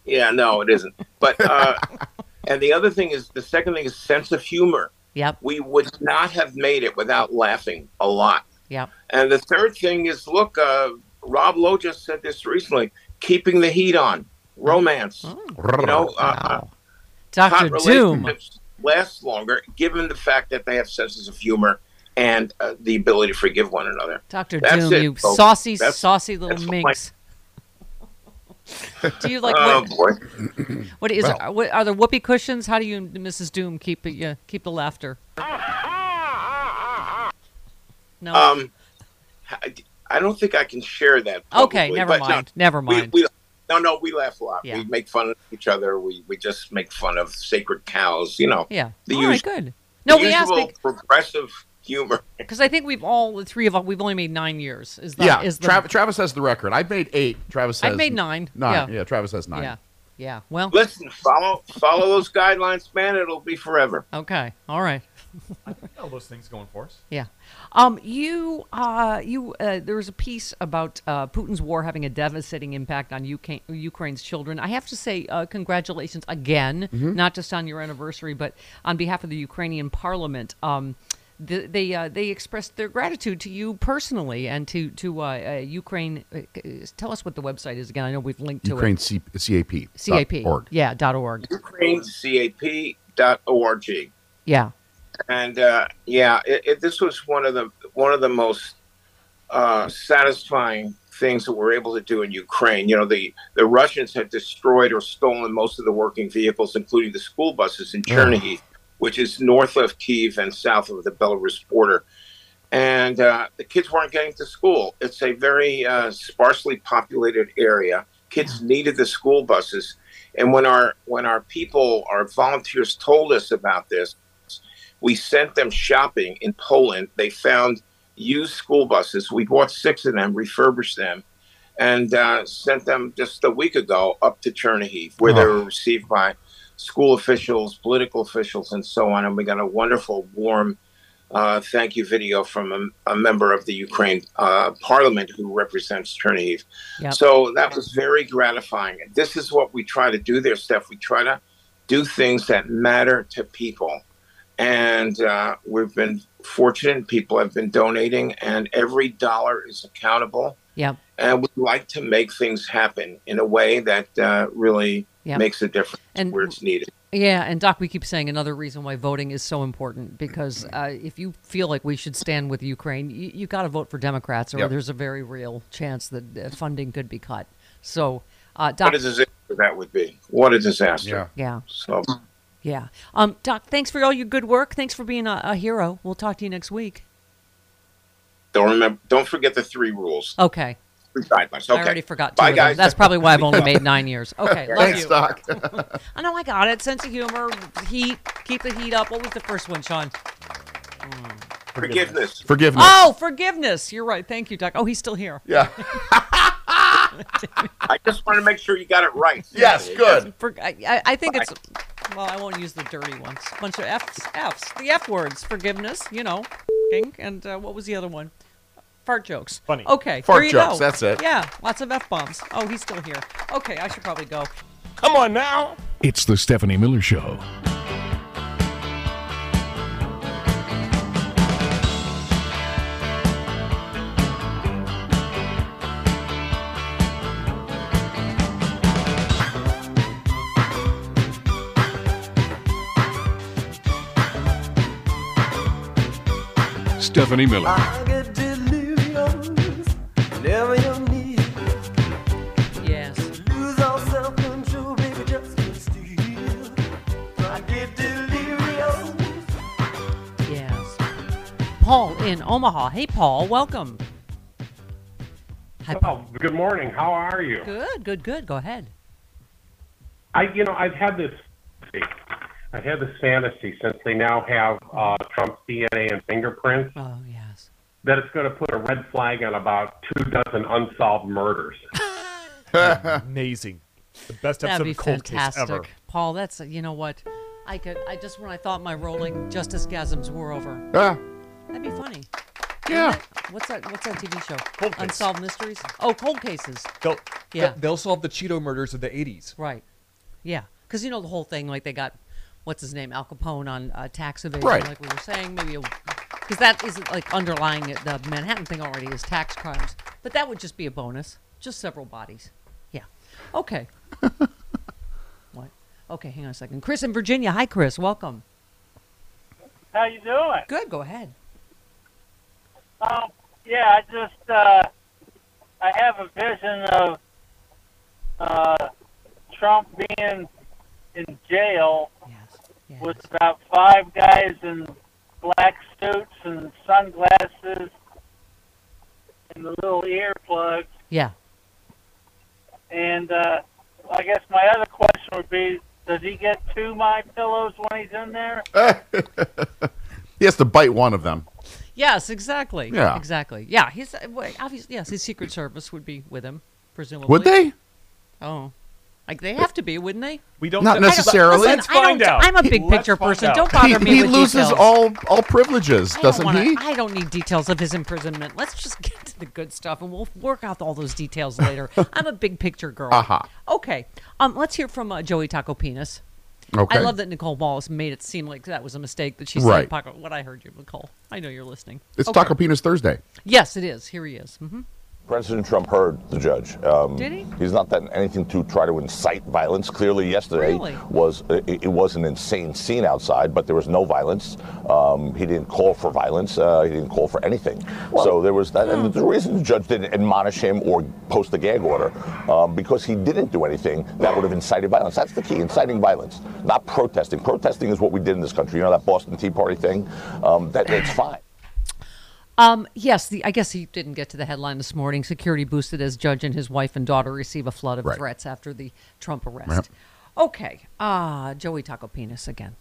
Yeah, no, it isn't. But and the second thing is sense of humor. Yep. We would not have made it without laughing a lot. Yep. And the third thing is, look, Rob Lowe just said this recently, keeping the heat on. Romance. You know, Dr. Doom lasts longer given the fact that they have senses of humor and the ability to forgive one another. Dr. Doom, you saucy little minx. Do you like what is it? What are the whoopee cushions? How do you, Mrs. Doom, keep the laughter? No. I don't think I can share that. Probably, okay, never mind. No, we laugh a lot. Yeah. We make fun of each other. We just make fun of sacred cows, you know. Yeah. Good. No, we ask progressive humor, because I think we've only made 9 years. Travis has the record. I've made 8. Travis has. I've made 9. Yeah, Travis has 9. Yeah. Well, listen, follow those guidelines, man. It'll be forever. Okay. All right. I think all those things going for us. Yeah. There was a piece about Putin's war having a devastating impact on Ukraine's children. I have to say congratulations again, not just on your anniversary, but on behalf of the Ukrainian parliament. They expressed their gratitude to you personally and to Ukraine. Tell us what the website is again. I know we've linked to UkraineCAP.org. Yeah, .org. UkraineCAP.org. Yeah. And this was one of the most satisfying things that we're able to do in Ukraine. You know, the Russians had destroyed or stolen most of the working vehicles, including the school buses in Chernihiv, which is north of Kyiv and south of the Belarus border. And the kids weren't getting to school. It's a very sparsely populated area. Kids needed the school buses. And when our people, our volunteers, told us about this, we sent them shopping in Poland. They found used school buses. We bought 6 of them, refurbished them, and sent them just a week ago up to Chernihiv, where they were received by school officials, political officials, and so on. And we got a wonderful, warm thank you video from a member of the Ukraine parliament who represents Chernihiv. Yep. So that was very gratifying. This is what we try to do there, Steph. We try to do things that matter to people. And we've been fortunate. People have been donating, and every dollar is accountable. Yep. And we like to make things happen in a way that really makes a difference where it's needed. Yeah, and Doc, we keep saying another reason why voting is so important, because if you feel like we should stand with Ukraine, you got to vote for Democrats, or there's a very real chance that funding could be cut. So, Doc, what a disaster that would be! What a disaster! Yeah. So. Yeah, Doc, thanks for all your good work. Thanks for being a hero. We'll talk to you next week. Don't forget the 3 rules. Okay. Okay. I already forgot. Bye, guys. That's probably why I've only made 9 years. Okay, love you. Doc. I know, I got it. Sense of humor, heat, keep the heat up. What was the first one, Sean? Forgiveness. Oh, forgiveness. You're right. Thank you, Doc. Oh, he's still here. Yeah. I just want to make sure you got it right. Yes, good. I think it's... Well, I won't use the dirty ones. Bunch of F's. The F words. Forgiveness, you know. And what was the other one? Fart jokes. Funny. Okay. Fart jokes. That's it. Yeah. Lots of F-bombs. Oh, he's still here. Okay. I should probably go. Come on now. It's the Stephanie Miller Show. Stephanie Miller. Yes. Yes. Paul in Omaha. Hey, Paul. Welcome. Hi, Paul. Oh, good morning. How are you? Good. Good. Good. Go ahead. I've had this fantasy since they now have Trump's DNA and fingerprints. Oh, yes. That it's going to put a red flag on about 24 unsolved murders. Amazing. The best episode of Cold Case ever. Paul, that's, you know what? I just, when I thought my rolling justice gasms were over. That'd be funny. Yeah. What's that TV show? Cold Case. Unsolved Mysteries? Oh, Cold Cases. They'll solve the Cheeto murders of the 80s. Right. Yeah. Because, you know, the whole thing, like they got... What's his name? Al Capone on tax evasion, right. Like we were saying. Maybe because that isn't like underlying it. The Manhattan thing already is tax crimes, but that would just be a bonus. Just several bodies. Yeah. Okay. What? Okay, hang on a second. Chris in Virginia. Hi, Chris. Welcome. How you doing? Good. Go ahead. Yeah. I have a vision of Trump being in jail. Yeah. Yes. With about 5 guys in black suits and sunglasses and the little earplugs. Yeah. And I guess my other question would be, does he get 2 My Pillows when he's in there? He has to bite one of them. Yes, exactly. Yeah. Exactly. Yeah. He's, obviously, yes, his Secret Service would be with him, presumably. Would they? Oh. Like, they have to be, wouldn't they? We don't. Not necessarily. Listen, Let's find out. I'm a big picture person. Don't bother me with details. He loses all privileges, doesn't he? I don't need details of his imprisonment. Let's just get to the good stuff, and we'll work out all those details later. I'm a big picture girl. Uh-huh. Okay. Let's hear from Joey Taco Penis. Okay. I love that Nicole Wallace made it seem like that was a mistake that she said. Right. What I heard you, Nicole. I know you're listening. It's Taco Penis Thursday. Yes, it is. Here he is. Mm-hmm. President Trump heard the judge. Did he? He's not done anything to try to incite violence. Clearly, yesterday was an insane scene outside, but there was no violence. He didn't call for violence. He didn't call for anything. Well, so there was that. And the reason the judge didn't admonish him or post the gag order, because he didn't do anything that would have incited violence. That's the key, inciting violence, not protesting. Protesting is what we did in this country. You know, that Boston Tea Party thing? That's fine. Yes, I guess he didn't get to the headline this morning. Security boosted as judge and his wife and daughter receive a flood of threats after the Trump arrest. Right. Okay. Joey Taco Penis again.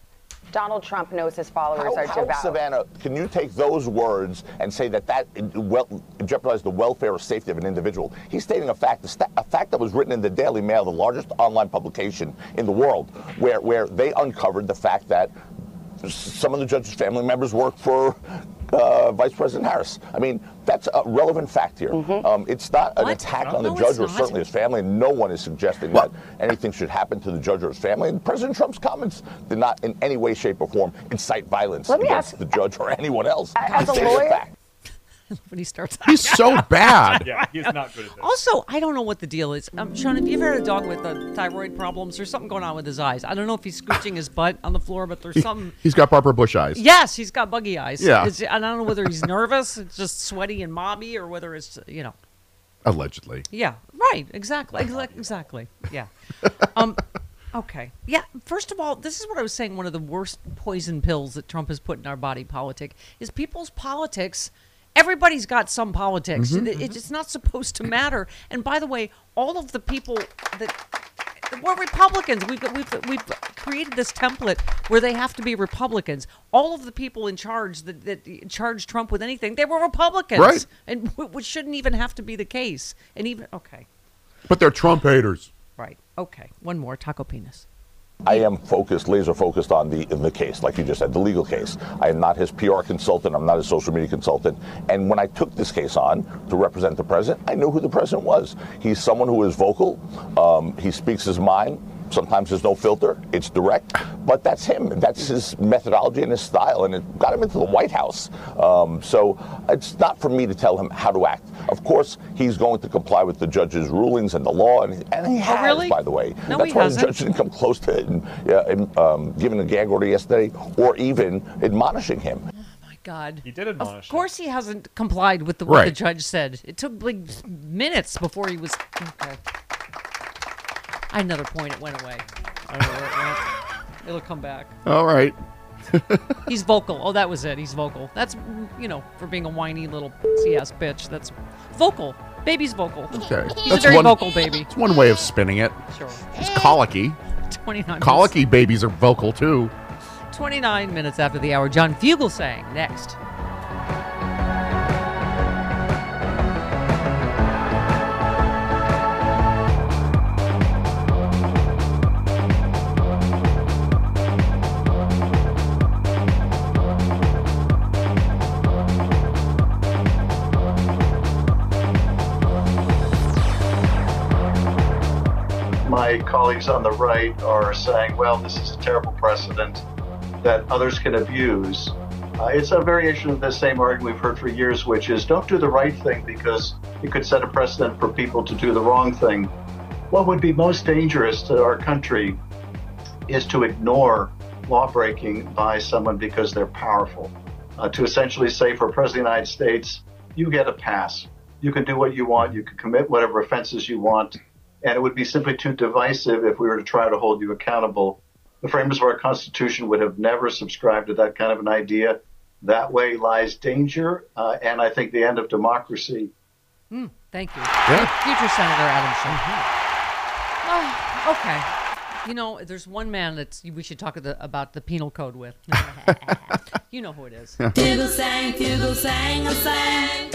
Donald Trump knows his followers are devout. Savannah, can you take those words and say that jeopardized the welfare or safety of an individual? He's stating a fact that was written in the Daily Mail, the largest online publication in the world, where they uncovered the fact that some of the judge's family members work for... Vice President Harris. I mean, that's a relevant fact here. Mm-hmm. It's not an attack on the judge or certainly his family. No one is suggesting that anything should happen to the judge or his family. And President Trump's comments did not in any way, shape, or form incite violence against the judge or anyone else. As a lawyer, when he starts, he's so bad. Yeah, he's not good at this. Also, I don't know what the deal is. Sean, have you ever had a dog with thyroid problems or something going on with his eyes? I don't know if he's scooching his butt on the floor, but there's something. He's got Barbara Bush eyes. Yes, he's got buggy eyes. Yeah. And I don't know whether he's nervous, it's just sweaty and mobby, or whether it's, you know. Allegedly. Yeah, right. Exactly. Exactly. Yeah. Okay. Yeah. First of all, this is what I was saying. One of the worst poison pills that Trump has put in our body politic is people's politics. Everybody's got some politics. Mm-hmm, it's not supposed to matter. And by the way, all of the people that were Republicans, we've created this template where they have to be Republicans. All of the people in charge that charged Trump with anything, they were Republicans, right? And which shouldn't even have to be the case. And even but they're Trump haters, right? Okay, one more Taco Penis. I am focused, laser focused on the case, like you just said, the legal case. I am not his PR consultant. I'm not his social media consultant. And when I took this case on to represent the president, I knew who the president was. He's someone who is vocal. He speaks his mind. Sometimes there's no filter, it's direct, but that's him. That's his methodology and his style, and it got him into the White House. So it's not for me to tell him how to act. Of course, he's going to comply with the judge's rulings and the law, and he has, by the way. No, that's why the judge didn't come close to giving a gag order yesterday or even admonishing him. God. He did admonish. Of course he hasn't complied with what the judge said. It took like minutes before he was... Okay. At another point, it went away. I don't know where it went. It'll come back. All right. He's vocal. Oh, that was it. He's vocal. That's, you know, for being a whiny little pussy-ass bitch. That's vocal. Baby's vocal. Okay. He's a very vocal baby. It's one way of spinning it. Sure. He's colicky. 29 colicky minutes. Babies are vocal, too. 29 minutes after the hour, John Fugelsang next. My colleagues on the right are saying, well, this is a terrible precedent that others can abuse. It's a variation of the same argument we've heard for years, which is don't do the right thing because it could set a precedent for people to do the wrong thing. What would be most dangerous to our country is to ignore lawbreaking by someone because they're powerful. To essentially say for President of the United States, you get a pass. You can do what you want. You can commit whatever offenses you want. And it would be simply too divisive if we were to try to hold you accountable. The framers of our Constitution would have never subscribed to that kind of an idea. That way lies danger, and I think the end of democracy. Thank you. Yeah. Future Senator Adamson. Okay. You know, there's one man that we should talk about the penal code with. You know who it is. Fugelsang, Fugelsang, sang.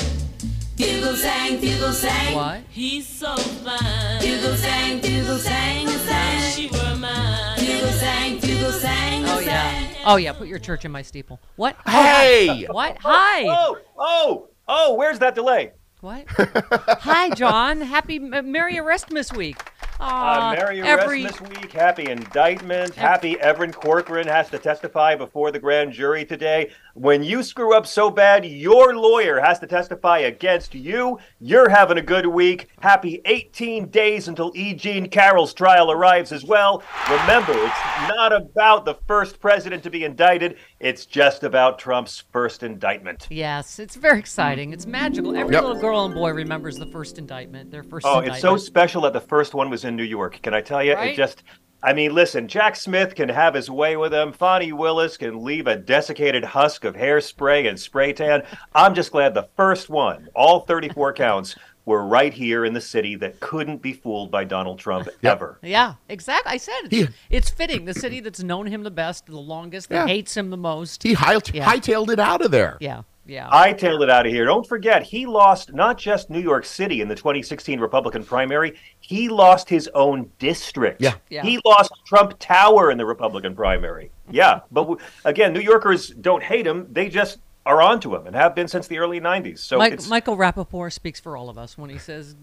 Fugelsang, Fugelsang. What? He's so fine. Fugelsang, Fugelsang, sang. She were mine. Fugelsang, Fugelsang, sang. Oh yeah. Oh yeah, put your church in my steeple. What? Hey! What? Hi! Oh, where's that delay? What? Hi, John. Happy Merry Arrestmas Week. Merry Arrestmas Week. Happy indictment. Happy Evan Corcoran has to testify before the grand jury today. When you screw up so bad, your lawyer has to testify against you. You're having a good week. Happy 18 days until E. Jean Carroll's trial arrives as well. Remember, it's not about the first president to be indicted. It's just about Trump's first indictment. Yes, it's very exciting. It's magical. Every little girl and boy remembers the first indictment, their first indictment. Oh, it's so special that the first one was in New York. Can I tell you? Right? It just, I mean, listen, Jack Smith can have his way with him. Fonnie Willis can leave a desiccated husk of hairspray and spray tan. I'm just glad the first one, all 34 counts, were right here in the city that couldn't be fooled by Donald Trump ever. Yeah, exactly. I said it's fitting. The city that's known him the best, the longest, that hates him the most. He hightailed it out of there. Yeah. I tailed it out of here. Don't forget, he lost not just New York City in the 2016 Republican primary. He lost his own district. Yeah. He lost Trump Tower in the Republican primary. Yeah. But again, New Yorkers don't hate him. They just are onto him and have been since the early 90s. So Michael Rapaport speaks for all of us when he says,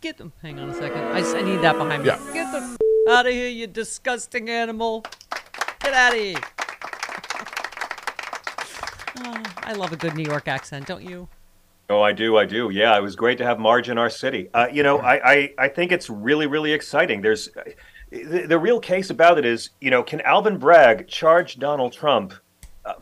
get them. Hang on a second. I need that behind me. Yeah. Get them out of here, you disgusting animal. Get out of here. Oh, I love a good New York accent, don't you? Oh, I do. Yeah, it was great to have Marge in our city. You know, I think it's really, really exciting. There's the real case about it is, you know, can Alvin Bragg charge Donald Trump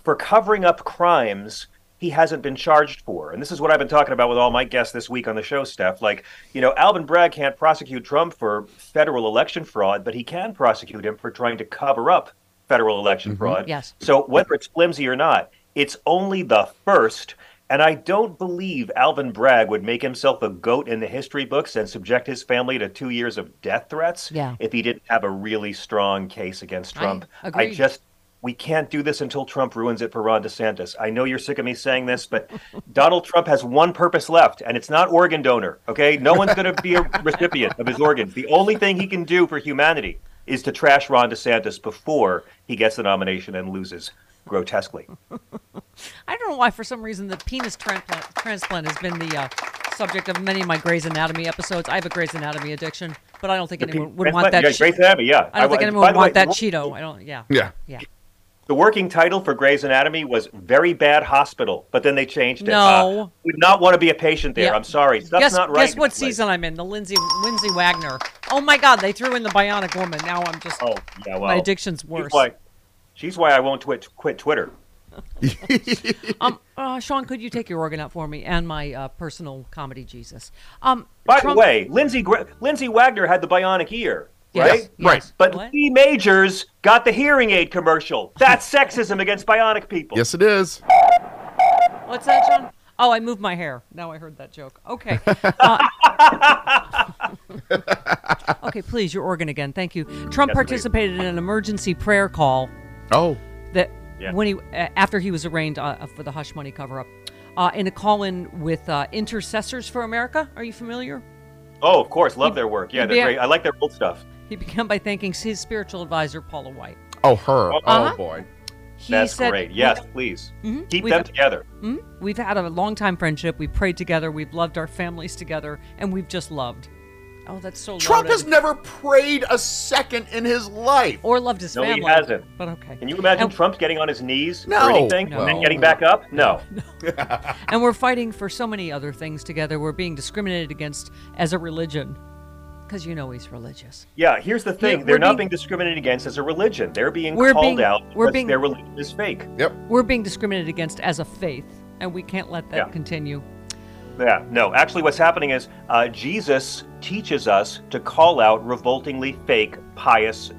for covering up crimes he hasn't been charged for? And this is what I've been talking about with all my guests this week on the show, Steph. Like, you know, Alvin Bragg can't prosecute Trump for federal election fraud, but he can prosecute him for trying to cover up federal election fraud. Yes. So whether it's flimsy or not, it's only the first, and I don't believe Alvin Bragg would make himself a goat in the history books and subject his family to 2 years of death threats if he didn't have a really strong case against Trump. I just, we can't do this until Trump ruins it for Ron DeSantis. I know you're sick of me saying this, but Donald Trump has one purpose left, and it's not organ donor, okay? No one's going to be a recipient of his organs. The only thing he can do for humanity is to trash Ron DeSantis before he gets the nomination and loses grotesquely. I don't know why, for some reason, the penis transplant has been the subject of many of my Grey's Anatomy episodes. I have a Grey's Anatomy addiction, but I don't think anyone would want that. Grey's Anatomy, yeah. I don't think anyone would want that Cheeto. I don't. Yeah. Yeah. Yeah. The working title for Grey's Anatomy was Very Bad Hospital, but then they changed it. No. Would not want to be a patient there. Yeah. I'm sorry. That's not right. Guess what season I'm in? The Lindsay Wagner. Oh, my God. They threw in the Bionic Woman. Now I'm just. Oh, yeah, well. My addiction's worse. She's why I won't quit Twitter. Sean, could you take your organ out for me and my personal comedy Jesus? By the way, Lindsay Wagner had the bionic ear. Right? Yes, right. Yes. But Lee Majors got the hearing aid commercial. That's sexism against bionic people. Yes, it is. What's that, John? Oh, I moved my hair. Now I heard that joke. Okay. Okay, please, your organ again. Thank you. Trump participated in an emergency prayer call. Oh. That when after he was arraigned for the hush money cover-up, in a call-in with Intercessors for America. Are you familiar? Oh, of course. Love their work. Yeah, they're great. I like their old stuff. He began by thanking his spiritual advisor, Paula White. Oh, her. Oh, boy. That's great. Yes, please. Keep them together. We've had a long-time friendship. We've prayed together. We've loved our families together. And we've just loved. Oh, that's so loaded. Trump has never prayed a second in his life. Or loved his family. No, he hasn't. But okay. Can you imagine Trump getting on his knees for anything and then getting back up? No. And we're fighting for so many other things together. We're being discriminated against as a religion. Because you know he's religious. Yeah, here's the thing. They're not being discriminated against as a religion. They're being called out because their religion is fake. Yep. We're being discriminated against as a faith, and we can't let that continue. Yeah, no. Actually, what's happening is Jesus teaches us to call out revoltingly fake, pious,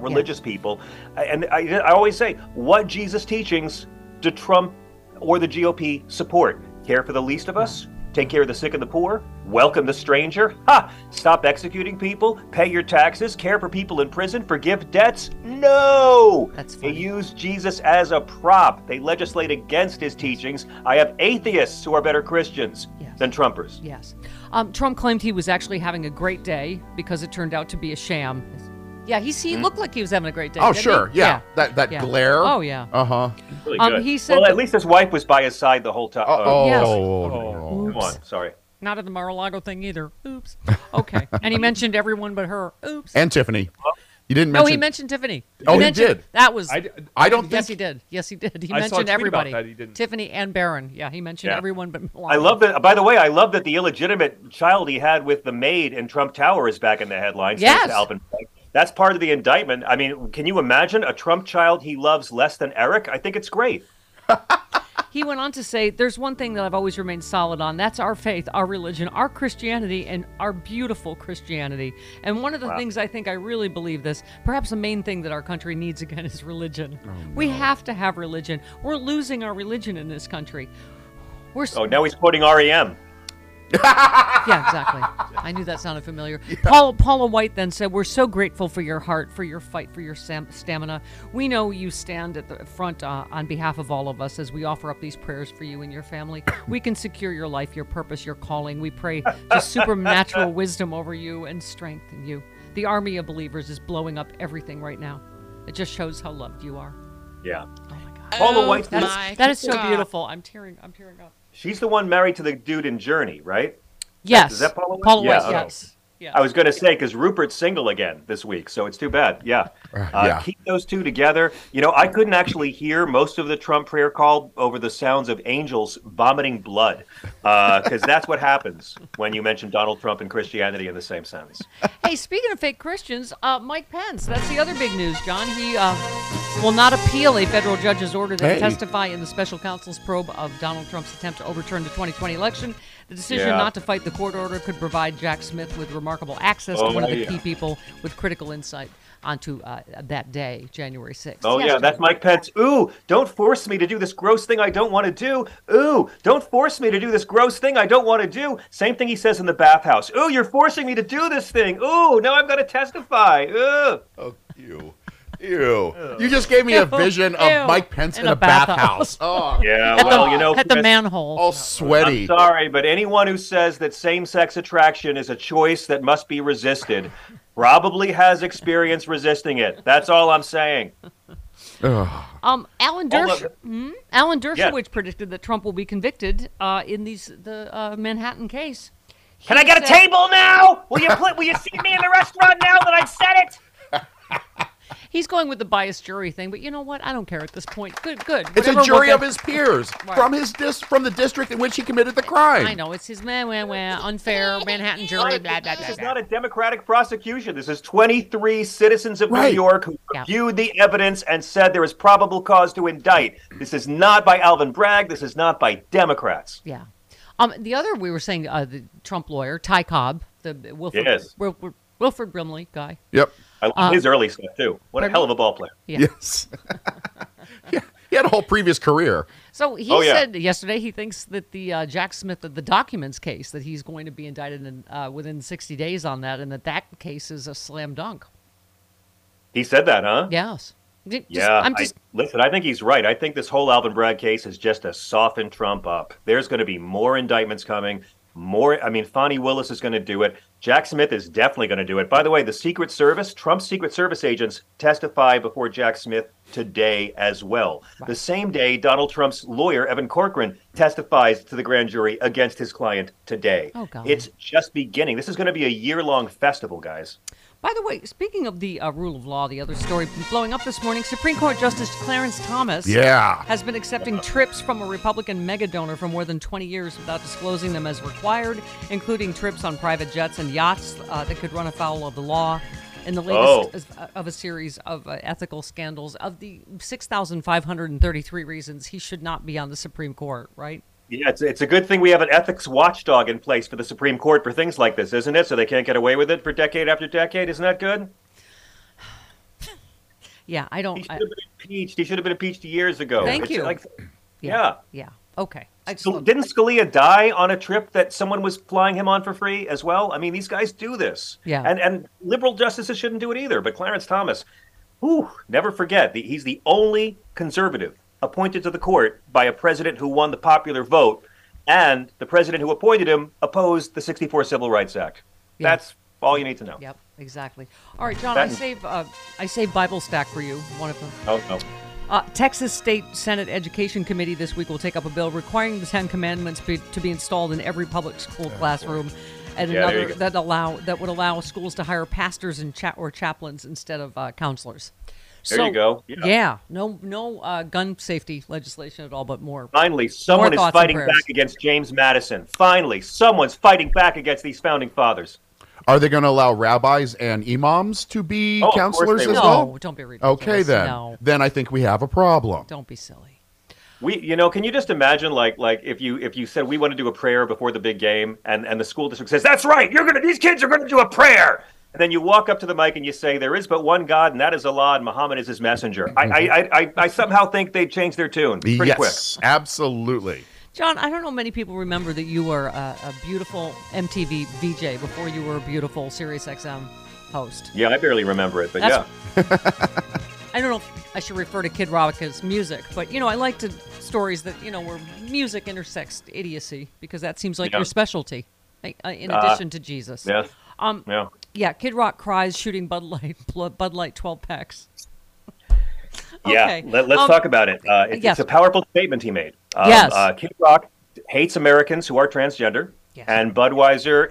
religious people. And I always say, what Jesus teachings do Trump or the GOP support? Care for the least of us? Take care of the sick and the poor? Welcome the stranger? Ha! Stop executing people? Pay your taxes? Care for people in prison? Forgive debts? No! That's funny. They use Jesus as a prop. They legislate against his teachings. I have atheists who are better Christians than Trumpers. Yes. Trump claimed he was actually having a great day because it turned out to be a sham. Yeah, he looked like he was having a great day. Oh, sure. Yeah. That glare. Oh, yeah. Uh-huh. Really good. He said at least his wife was by his side the whole time. Come on. Sorry. Not at the Mar-a-Lago thing either. Oops. Okay. And he mentioned everyone but her. Oops. And Tiffany. You didn't mention. No, he mentioned Tiffany. He did. That was. I don't think. Yes, he did. Yes, he did. He mentioned everybody. He didn't. Tiffany and Barron. Yeah, he mentioned everyone but Melania. I love that. By the way, I love that the illegitimate child he had with the maid in Trump Tower is back in the headlines. Yes. Alvin Bragg. That's part of the indictment. I mean, can you imagine a Trump child he loves less than Eric? I think it's great. He went on to say, there's one thing that I've always remained solid on. That's our faith, our religion, our Christianity, and our beautiful Christianity. And one of the things I think I really believe this, perhaps the main thing that our country needs again is religion. Oh, no. We have to have religion. We're losing our religion in this country. Now he's quoting R.E.M. Yeah, exactly. I knew that sounded familiar. Yeah. Paula White then said, we're so grateful for your heart, for your fight, for your stamina. We know you stand at the front on behalf of all of us as we offer up these prayers for you and your family. We can secure your life, your purpose, your calling. We pray to supernatural wisdom over you and strength in you. The army of believers is blowing up everything right now. It just shows how loved you are. Yeah. Oh, my God. Paula White. That is so beautiful. I'm tearing up. She's the one married to the dude in Journey, right? Yes. Is that Paula White? Paula White, yes. Yeah. I was going to say, because Rupert's single again this week, so it's too bad. Yeah. Keep those two together. You know, I couldn't actually hear most of the Trump prayer call over the sounds of angels vomiting blood, because that's what happens when you mention Donald Trump and Christianity in the same sentence. Hey, speaking of fake Christians, Mike Pence, that's the other big news, John. He will not appeal a federal judge's order to testify in the special counsel's probe of Donald Trump's attempt to overturn the 2020 election. The decision not to fight the court order could provide Jack Smith with remarkable access to one of the key people with critical insight onto that day, January 6th. Oh, yeah, that's Mike Pence. Ooh, don't force me to do this gross thing I don't want to do. Ooh, don't force me to do this gross thing I don't want to do. Same thing he says in the bathhouse. Ooh, you're forcing me to do this thing. Ooh, now I'm going to testify. Ooh. Oh, you. Ew. You just gave me a vision of Mike Pence in a bathhouse. Oh. Yeah, well, you know. At the manhole. All sweaty. I'm sorry, but anyone who says that same-sex attraction is a choice that must be resisted probably has experience resisting it. That's all I'm saying. Alan Dershowitz predicted that Trump will be convicted in the Manhattan case. Can I get a table now? Will you see me in the restaurant now that I've said it? He's going with the biased jury thing, but you know what? I don't care at this point. Good. It's a jury of his peers from the district in which he committed the crime. I know. It's his unfair Manhattan jury. This is not a democratic prosecution. This is 23 citizens of New York who reviewed the evidence and said there is probable cause to indict. This is not by Alvin Bragg. This is not by Democrats. Yeah. The other we were saying, the Trump lawyer, Ty Cobb, the Wilford Brimley guy. Yep. I love his early stuff, too. What a hell of a ball player. Yeah. Yes. Yeah, he had a whole previous career. So he said yesterday he thinks that the Jack Smith, the documents case, that he's going to be indicted within 60 days on that, and that case is a slam dunk. He said that, huh? Yes. Listen, I think he's right. I think this whole Alvin Bragg case is just to soften Trump up. There's going to be more indictments coming. Fonnie Willis is going to do it. Jack Smith is definitely going to do it. By the way, the Secret Service, Trump's Secret Service agents testify before Jack Smith today as well. Wow. The same day, Donald Trump's lawyer, Evan Corcoran, testifies to the grand jury against his client today. Oh, God. It's just beginning. This is going to be a year-long festival, guys. By the way, speaking of the rule of law, the other story blowing up this morning, Supreme Court Justice Clarence Thomas has been accepting trips from a Republican mega-donor for more than 20 years without disclosing them as required, including trips on private jets and yachts that could run afoul of the law. In the latest of a series of ethical scandals, of the 6,533 reasons he should not be on the Supreme Court, right? Yeah, it's a good thing we have an ethics watchdog in place for the Supreme Court for things like this, isn't it? So they can't get away with it for decade after decade. Isn't that good? Yeah, I don't... He should have been impeached years ago. Thank you. Like, yeah. Okay. So didn't Scalia die on a trip that someone was flying him on for free as well? I mean, these guys do this. Yeah. And liberal justices shouldn't do it either. But Clarence Thomas, never forget, he's the only conservative appointed to the court by a president who won the popular vote, and the president who appointed him opposed the 1964 Civil Rights Act. Yep. That's all you need to know. Yep, exactly. All right, John, I save Bible Stack for you. One of them. Oh, no. Texas State Senate Education Committee this week will take up a bill requiring the Ten Commandments to be installed in every public school classroom. And another that would allow schools to hire pastors and chaplains instead of counselors. There you go. Yeah, no gun safety legislation at all, but more. Finally, someone is fighting back against James Madison. Finally, someone's fighting back against these founding fathers. Are they going to allow rabbis and imams to be counselors as well? No, don't be ridiculous. Okay, then. No. Then I think we have a problem. Don't be silly. Can you just imagine, like if you said we want to do a prayer before the big game, and the school district says, that's right, these kids are going to do a prayer. And then you walk up to the mic and you say, there is but one God, and that is Allah, and Muhammad is his messenger. I somehow think they'd change their tune pretty quick. Yes, absolutely. John, I don't know many people remember that you were a beautiful MTV VJ before you were a beautiful Sirius XM host. Yeah, I barely remember it, but I don't know if I should refer to Kid Rock as music, but, I like stories that, where music intersects idiocy, because that seems like your specialty, in addition to Jesus. Yes. Yeah, Kid Rock cries shooting Bud Light 12 packs. Okay. Yeah, let's talk about it. It's a powerful statement he made. Kid Rock hates Americans who are transgender, and Budweiser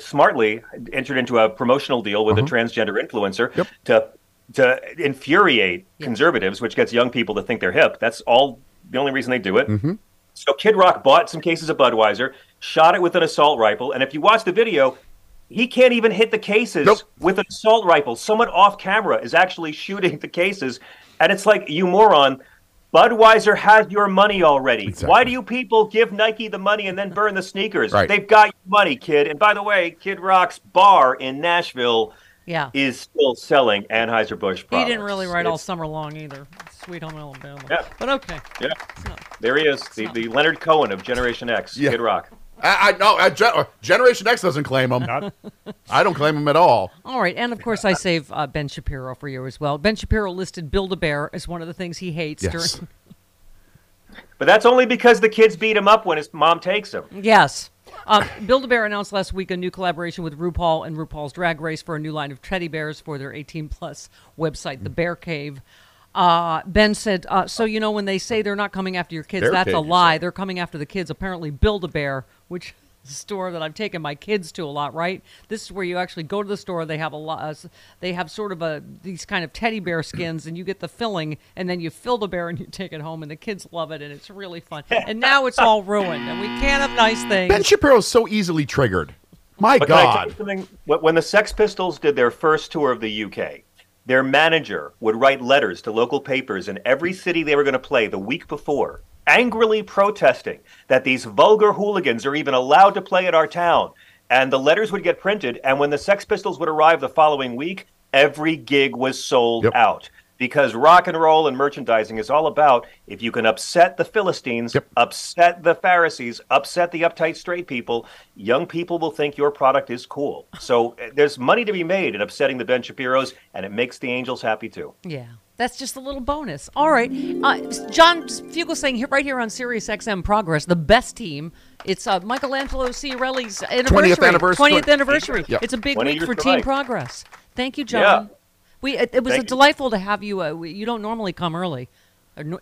smartly entered into a promotional deal with a transgender influencer to infuriate conservatives, which gets young people to think they're hip. That's the only reason they do it. Mm-hmm. So Kid Rock bought some cases of Budweiser, shot it with an assault rifle, and if you watch the video, he can't even hit the cases with an assault rifle. Someone off camera is actually shooting the cases, and it's like, you moron, Budweiser has your money already. Exactly. Why do you people give Nike the money and then burn the sneakers? Right. They've got your money, kid. And by the way, Kid Rock's bar in Nashville is still selling Anheuser-Busch products. He didn't really write all summer long either. Sweet Home Alabama. Yeah. But okay. Yeah. There he is, the Leonard Cohen of Generation X, Kid Rock. Generation X doesn't claim him. I don't claim him at all. All right, and of course I save Ben Shapiro for you as well. Ben Shapiro listed Build-A-Bear as one of the things he hates. Yes. But that's only because the kids beat him up when his mom takes him. Yes. Build a Bear announced last week a new collaboration with RuPaul and RuPaul's Drag Race for a new line of teddy bears for their 18+ website, The Bear Cave. Ben said, so you know when they say they're not coming after your kids, Bear that's cave, a lie. They're coming after the kids. Apparently, Build a Bear, which is a store that I've taken my kids to a lot, right? This is where you actually go to the store. They have a lot. They have sort of these kind of teddy bear skins, and you get the filling, and then you fill the bear and you take it home, and the kids love it, and it's really fun. And now it's all ruined, and we can't have nice things. Ben Shapiro's so easily triggered. My God! When the Sex Pistols did their first tour of the UK, their manager would write letters to local papers in every city they were going to play the week before, angrily protesting that these vulgar hooligans are even allowed to play at our town. And the letters would get printed, and when the Sex Pistols would arrive the following week, every gig was sold out. Because rock and roll and merchandising is all about, if you can upset the Philistines, upset the Pharisees, upset the uptight straight people, young people will think your product is cool. So there's money to be made in upsetting the Ben Shapiros, and it makes the angels happy too. Yeah, that's just a little bonus. All right. John Fugelsang here, right here on Sirius XM Progress, the best team. It's Michelangelo Ciarelli's anniversary. 20th anniversary. 20th anniversary. Yep. It's a big week for Team Progress. Thank you, John. Yeah. It was delightful to have you. You don't normally come early,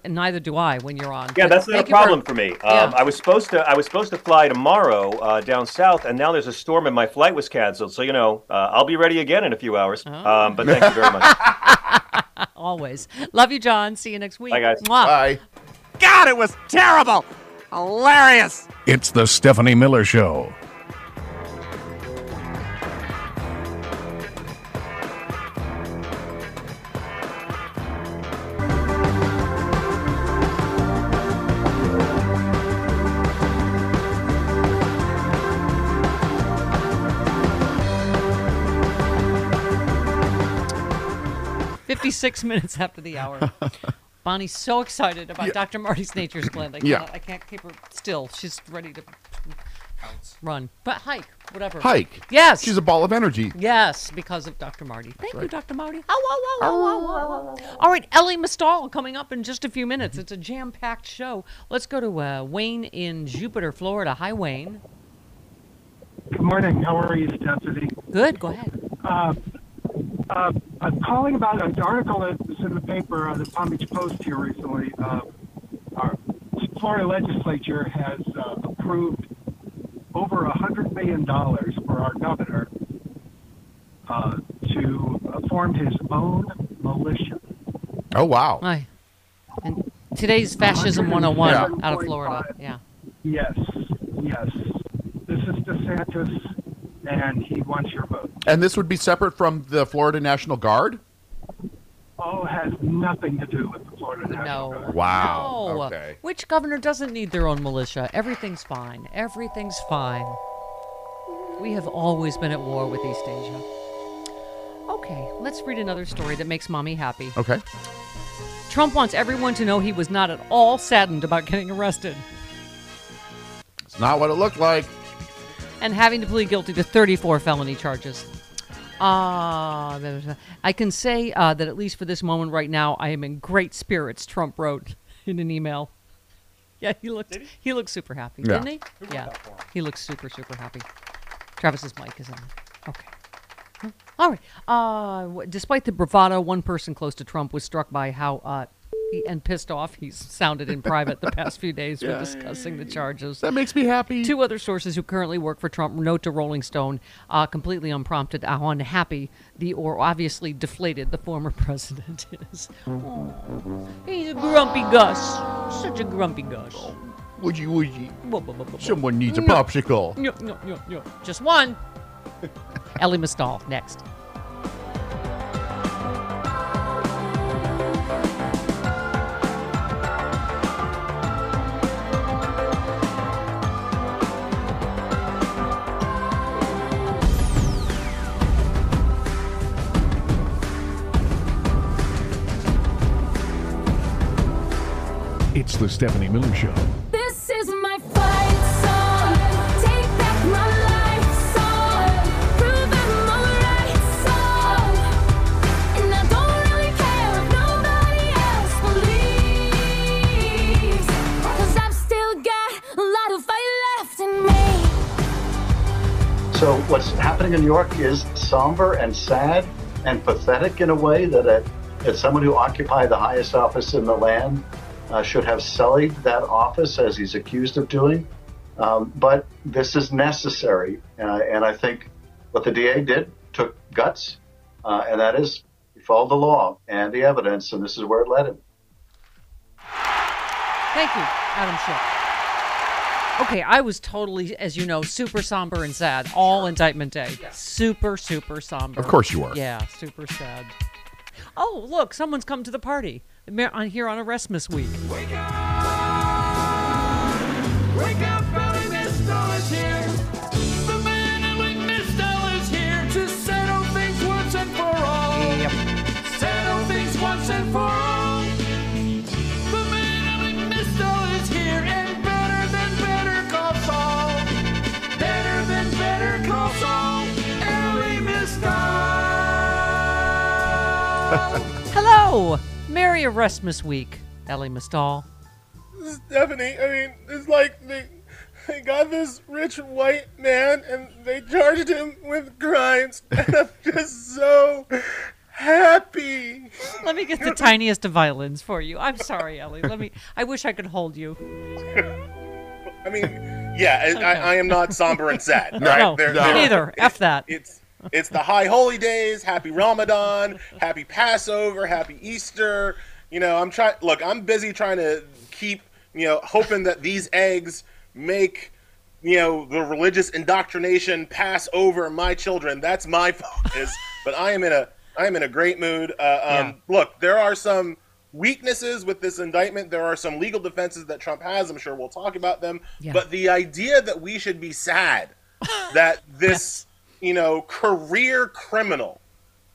neither do I when you're on. Yeah, that's not a problem for me. I was supposed to fly tomorrow down south, and now there's a storm and my flight was canceled. So, you know, I'll be ready again in a few hours. But thank you very much. Always. Love you, John. See you next week. Bye, guys. Mwah. Bye. God, it was terrible. Hilarious. It's the Stephanie Miller Show. Six minutes after the hour. Bonnie's so excited about Dr. Marty's Nature's Blend. I can't keep her still. She's ready to run. But hike. Yes. She's a ball of energy. Yes, because of Dr. Marty. Thank you, Dr. Marty. All right, Ellie Mystal coming up in just a few minutes. It's a jam-packed show. Let's go to Wayne in Jupiter, Florida. Hi, Wayne. Good morning. How are you, Stephanie? Good. Go ahead. I'm calling about an article that was in the paper, the Palm Beach Post here recently. Our Florida legislature has approved over $100 million for our governor to form his own militia. Oh, wow. Hi. And today's Fascism 101 out of Florida. Yeah. Yes. This is DeSantis. And he wants your vote. And this would be separate from the Florida National Guard? Oh, it has nothing to do with the Florida National Guard. Wow. No. Okay. Which governor doesn't need their own militia? Everything's fine. Everything's fine. We have always been at war with East Asia. Okay, let's read another story that makes mommy happy. Okay. Trump wants everyone to know he was not at all saddened about getting arrested. It's not what it looked like. And having to plead guilty to 34 felony charges. I can say that at least for this moment right now, I am in great spirits, Trump wrote in an email. Yeah, he looked super happy, didn't he? Yeah, he looked super, super happy. Travis's mic is on. Okay. Huh? All right. Despite the bravado, one person close to Trump was struck by how and pissed off he's sounded in private the past few days when discussing the charges. That makes me happy. Two other sources who currently work for Trump note to Rolling Stone, completely unprompted, how unhappy or obviously deflated the former president is. Oh, he's a grumpy Gus. Such a grumpy Gus. Oh, would you? Someone needs a popsicle. No. Just one. Ellie Mystal, next. It's the Stephanie Miller Show. This is my fight song. Take back my life song. Prove I'm all right song. And I don't really care if nobody else believes. 'Cause I've still got a lot of fight left in me. So what's happening in New York is somber and sad and pathetic in a way that someone who occupied the highest office in the land should have sullied that office, as he's accused of doing. But this is necessary. And I think what the DA did took guts, and that is he followed the law and the evidence, and this is where it led him. Thank you, Adam Schiff. Okay, I was totally, as you know, super somber and sad all indictment day. Yeah. Super, super somber. Of course you are. Yeah, super sad. Oh, look, someone's come to the party on here on Erasmus Week. Wake up, Ellie Mystal is here. The man Ellie Mystal is here to settle things once and for all. Yep. Settle things once and for all. Hello! Merry Erasmus Week, Ellie Mystal. Stephanie, I mean, it's like they got this rich white man and they charged him with crimes, and I'm just so happy. Let me get the tiniest of violins for you. I'm sorry, Ellie. I wish I could hold you. I mean, yeah, okay. I am not somber and sad. Right? No, neither. F that. It's the high holy days, happy Ramadan, happy Passover, happy Easter. You know, I'm trying. Look, I'm busy trying to keep, you know, hoping that these eggs make, you know, the religious indoctrination pass over my children. That's my focus. But I am in a great mood. Look, there are some weaknesses with this indictment. There are some legal defenses that Trump has. I'm sure we'll talk about them. Yeah. But the idea that we should be sad that this. You know, career criminal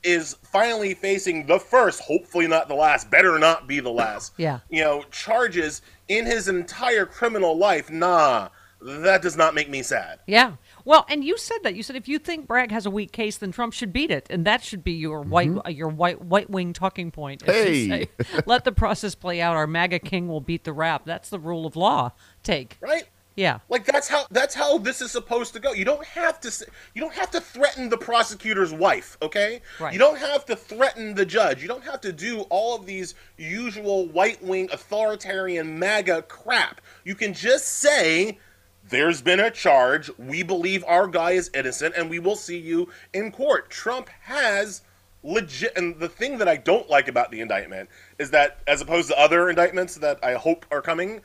is finally facing the first, hopefully not the last, better not be the last, you know, charges in his entire criminal life. Nah, that does not make me sad. Yeah. Well, and you said that. You said if you think Bragg has a weak case, then Trump should beat it. And that should be your white-wing talking point. Hey! Let the process play out. Our MAGA king will beat the rap. That's the rule of law take. Right? Yeah, like that's how this is supposed to go. You don't have to threaten the prosecutor's wife, okay? Right. You don't have to threaten the judge. You don't have to do all of these usual right-wing authoritarian MAGA crap. You can just say, "There's been a charge. We believe our guy is innocent, and we will see you in court." Trump has legit, and the thing that I don't like about the indictment is that, as opposed to other indictments that I hope are coming,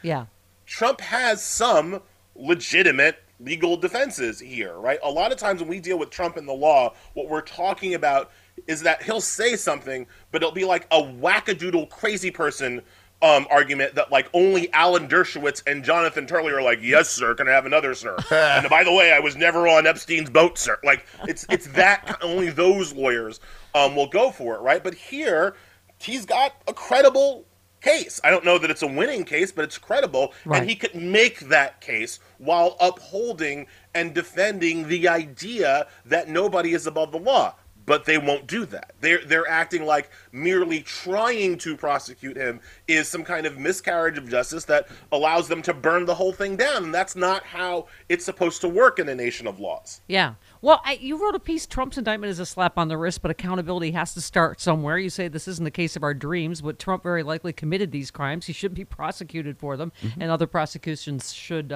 Trump has some legitimate legal defenses here, right? A lot of times when we deal with Trump and the law, what we're talking about is that he'll say something, but it'll be like a wackadoodle crazy person argument that like only Alan Dershowitz and Jonathan Turley are like, yes, sir, can I have another, sir? And by the way, I was never on Epstein's boat, sir. Like it's that only those lawyers will go for it, right? But here, he's got a credible case. I don't know that it's a winning case, but it's credible, right. And he could make that case while upholding and defending the idea that nobody is above the law. But they won't do that. They're acting like merely trying to prosecute him is some kind of miscarriage of justice that allows them to burn the whole thing down. And that's not how it's supposed to work in a nation of laws. Yeah. Well, you wrote a piece, Trump's indictment is a slap on the wrist, but accountability has to start somewhere. You say this isn't the case of our dreams, but Trump very likely committed these crimes. He should be prosecuted for them, and other prosecutions should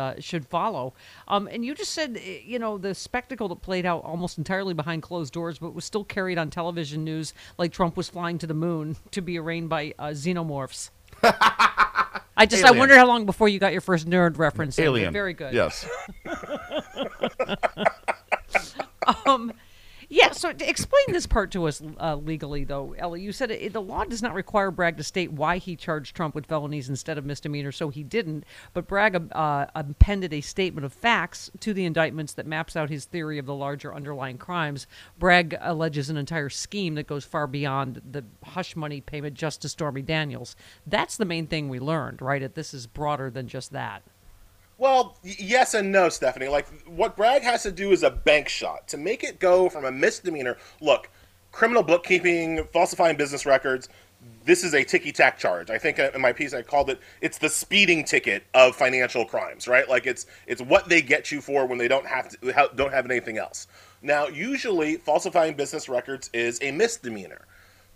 follow. And you just said, you know, the spectacle that played out almost entirely behind closed doors, but was still carried on television news like Trump was flying to the moon to be arraigned by xenomorphs. I wonder how long before you got your first nerd reference. Alien. Very good. Yes. Yeah, so explain this part to us legally, though, Ellie. You said the law does not require Bragg to state why he charged Trump with felonies instead of misdemeanors, so he didn't. But Bragg appended a statement of facts to the indictments that maps out his theory of the larger underlying crimes. Bragg alleges an entire scheme that goes far beyond the hush money payment just to Stormy Daniels. That's the main thing we learned, right? That this is broader than just that. Well, yes and no, Stephanie. Like, what Bragg has to do is a bank shot to make it go from a misdemeanor. Look, criminal bookkeeping, falsifying business records, this is a ticky-tack charge. I think in my piece I called it, it's the speeding ticket of financial crimes, right? Like it's what they get you for when they don't have anything else. Now, usually falsifying business records is a misdemeanor.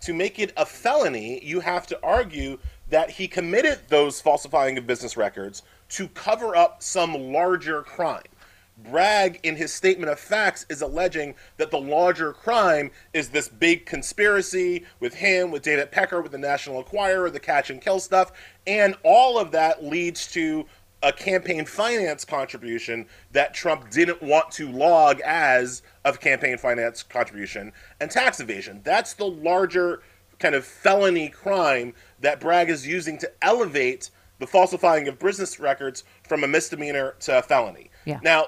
To make it a felony, you have to argue that he committed those falsifying of business records to cover up some larger crime. Bragg, in his statement of facts, is alleging that the larger crime is this big conspiracy with him, with David Pecker, with the National Enquirer, the catch and kill stuff, and all of that leads to a campaign finance contribution that Trump didn't want to log as a campaign finance contribution and tax evasion. That's the larger kind of felony crime that Bragg is using to elevate the falsifying of business records from a misdemeanor to a felony. Yeah. Now,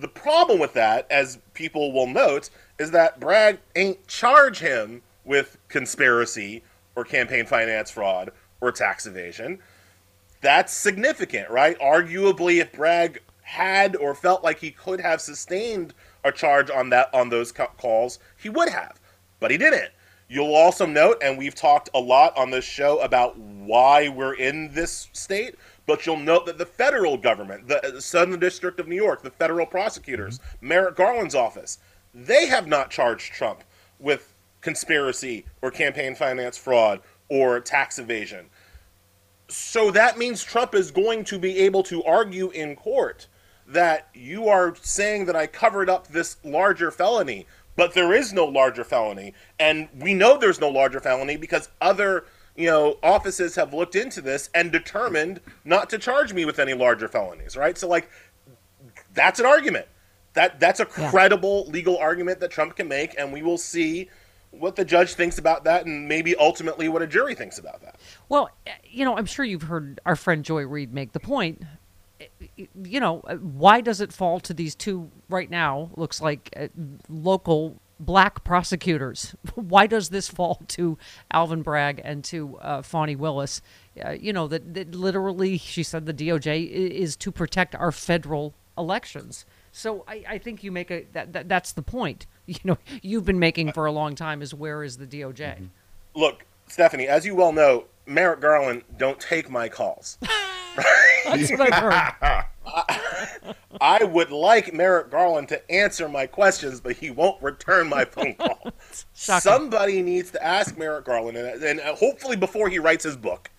the problem with that, as people will note, is that Bragg ain't charge him with conspiracy or campaign finance fraud or tax evasion. That's significant, right? Arguably, if Bragg had or felt like he could have sustained a charge on that, on those calls, he would have, but he didn't. You'll also note, and we've talked a lot on this show about why we're in this state, but you'll note that the federal government, the Southern District of New York, the federal prosecutors, Merrick Garland's office, they have not charged Trump with conspiracy or campaign finance fraud or tax evasion. So that means Trump is going to be able to argue in court that you are saying that I covered up this larger felony, but there is no larger felony. And we know there's no larger felony because other, you know, offices have looked into this and determined not to charge me with any larger felonies, right? So, like, that's an argument. That's a credible legal argument that Trump can make, and we will see what the judge thinks about that and maybe ultimately what a jury thinks about that. Well, you know, I'm sure you've heard our friend Joy Reid make the point, you know, why does it fall to these two right now, looks like local black prosecutors? Why does this fall to Alvin Bragg and to Fani Willis? You know, that literally, she said the DOJ is to protect our federal elections. So I think you make that's the point, you know, you've been making for a long time, is where is the DOJ? Mm-hmm. Look, Stephanie, as you well know, Merrick Garland don't take my calls. That's what I've heard. I would like Merrick Garland to answer my questions, but he won't return my phone call. Somebody needs to ask Merrick Garland, and hopefully before he writes his book,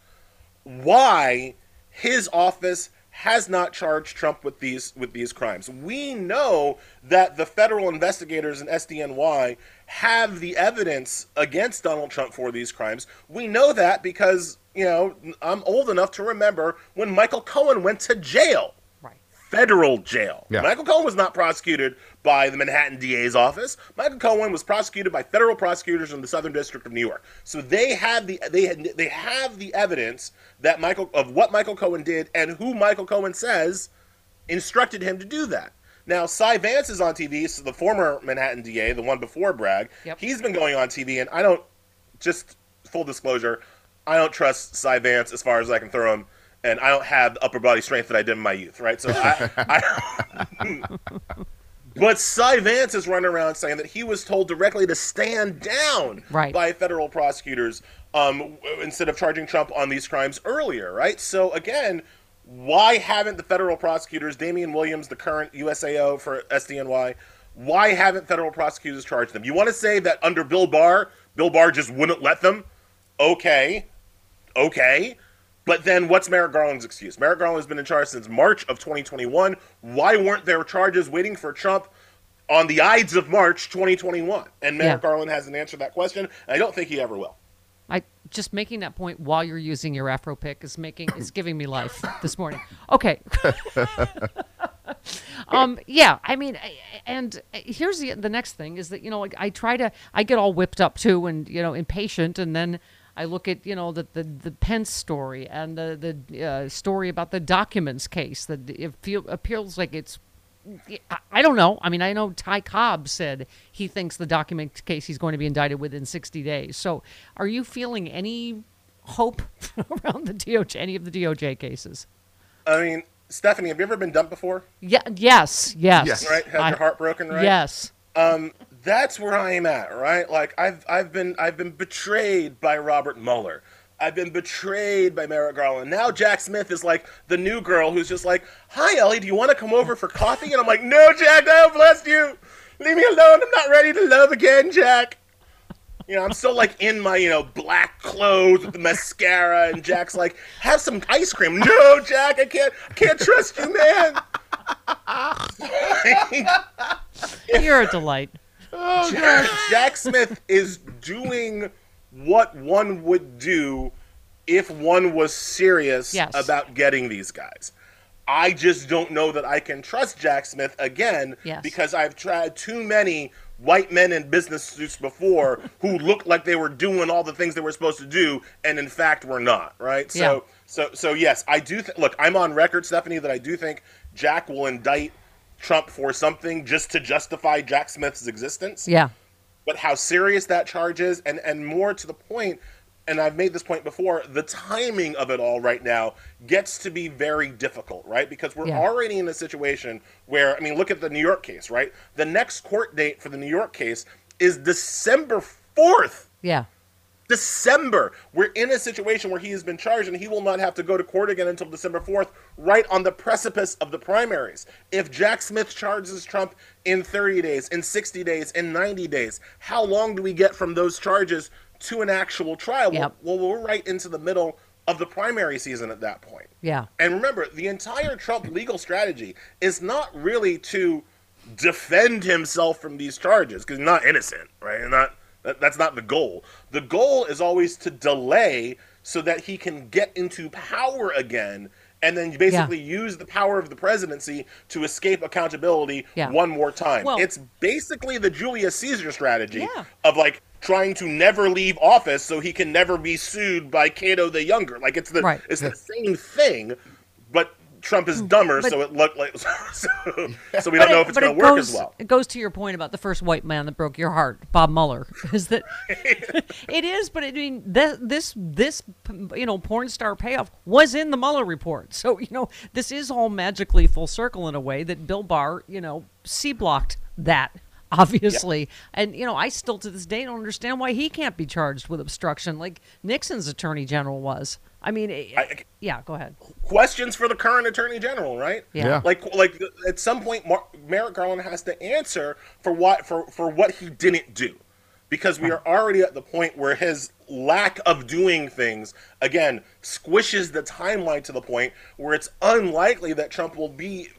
why his office has not charged Trump with these crimes. We know that the federal investigators in SDNY have the evidence against Donald Trump for these crimes. We know that because, you know, I'm old enough to remember when Michael Cohen went to jail, right? Federal jail. Yeah. Michael Cohen was not prosecuted by the Manhattan DA's office. Michael Cohen was prosecuted by federal prosecutors in the Southern District of New York. So they have the evidence that what Michael Cohen did and who Michael Cohen says instructed him to do that. Now, Cy Vance is on TV, so the former Manhattan DA, the one before Bragg. Yep. He's been going on TV, and just full disclosure, I don't trust Cy Vance as far as I can throw him, and I don't have the upper body strength that I did in my youth, right? So But Cy Vance is running around saying that he was told directly to stand down by federal prosecutors instead of charging Trump on these crimes earlier, right? So again, why haven't the federal prosecutors, Damian Williams, the current USAO for SDNY, why haven't federal prosecutors charged them? You want to say that under Bill Barr just wouldn't let them? Okay. But then what's Merrick Garland's excuse? Merrick Garland has been in charge since March of 2021. Why weren't there charges waiting for Trump on the Ides of March 2021? And Merrick Garland hasn't answered that question, and I don't think he ever will. Just making that point while you're using your Afro pick is giving me life this morning. Okay. Yeah, I mean, and here's the next thing is that, you know, like I get all whipped up too and, you know, impatient, and then I look at, you know, the Pence story and the story about the documents case that it feels like it's, I don't know. I mean, I know Ty Cobb said he thinks the document case he's going to be indicted within 60 days. So are you feeling any hope around the DOJ, any of the DOJ cases? I mean, Stephanie, have you ever been dumped before? Yeah. Yes. Right. Had your heart broken, right? Yes. That's where I am at, right? Like I've been betrayed by Robert Mueller. I've been betrayed by Merrick Garland. Now Jack Smith is like the new girl who's just like, "Hi, Ellie, do you want to come over for coffee?" And I'm like, "No, Jack, God bless you. Leave me alone. I'm not ready to love again, Jack." You know, I'm still like in my, you know, black clothes with the mascara, and Jack's like, "Have some ice cream." "No, Jack, I can't trust you, man." You're a delight. Oh, Jack Smith is doing what one would do if one was serious about getting these guys. I just don't know that I can trust Jack Smith again because I've tried too many white men in business suits before who looked like they were doing all the things they were supposed to do and in fact were not, right? So yes, I do look, I'm on record, Stephanie, that I do think Jack will indict Trump for something just to justify Jack Smith's existence. Yeah. But how serious that charge is, and more to the point, and I've made this point before, the timing of it all right now gets to be very difficult, right? Because we're already in a situation where, I mean, look at the New York case, right? The next court date for the New York case is December 4th. Yeah. December. We're in a situation where he has been charged and he will not have to go to court again until December 4th, right on the precipice of the primaries. If Jack Smith charges Trump in 30 days, in 60 days, in 90 days, how long do we get from those charges to an actual trial? Yep. Well, we're right into the middle of the primary season at that point. Yeah. And remember, the entire Trump legal strategy is not really to defend himself from these charges because he's not innocent, right? He's not. That's not the goal. The goal is always to delay so that he can get into power again and then basically use the power of the presidency to escape accountability one more time. Well, it's basically the Julius Caesar strategy of like trying to never leave office so he can never be sued by Cato the Younger. Like it's the it's the same thing, but Trump is dumber, but, so it looked like so we don't know if it's going to work as well. It goes to your point about the first white man that broke your heart, Bob Mueller, is that it is. But I mean, this you know porn star payoff was in the Mueller report, so you know this is all magically full circle in a way that Bill Barr C-blocked that. Obviously. Yep. And, you know, I still to this day don't understand why he can't be charged with obstruction like Nixon's attorney general was. I mean, go ahead. Questions for the current attorney general, right? Yeah. Like at some point, Merrick Garland has to answer for what he didn't do, because we are already at the point where his lack of doing things, again, squishes the timeline to the point where it's unlikely that Trump will be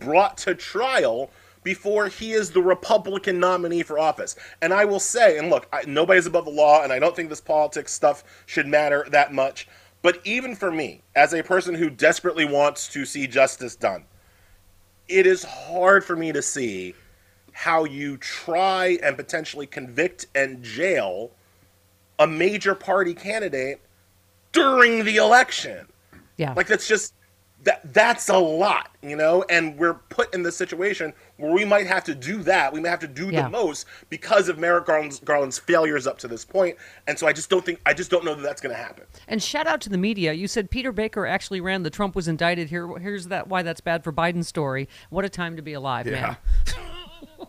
brought to trial before he is the Republican nominee for office. And I will say, and look, nobody's above the law, and I don't think this politics stuff should matter that much. But even for me, as a person who desperately wants to see justice done, it is hard for me to see how you try and potentially convict and jail a major party candidate during the election. Yeah. Like, that's just... That's a lot, you know, and we're put in the situation where we might have to do that. We may have to do the most because of Merrick Garland's failures up to this point. And so I just don't know that that's going to happen. And shout out to the media. You said Peter Baker actually ran the Trump was indicted. Here's that why that's bad for Biden story. What a time to be alive, man.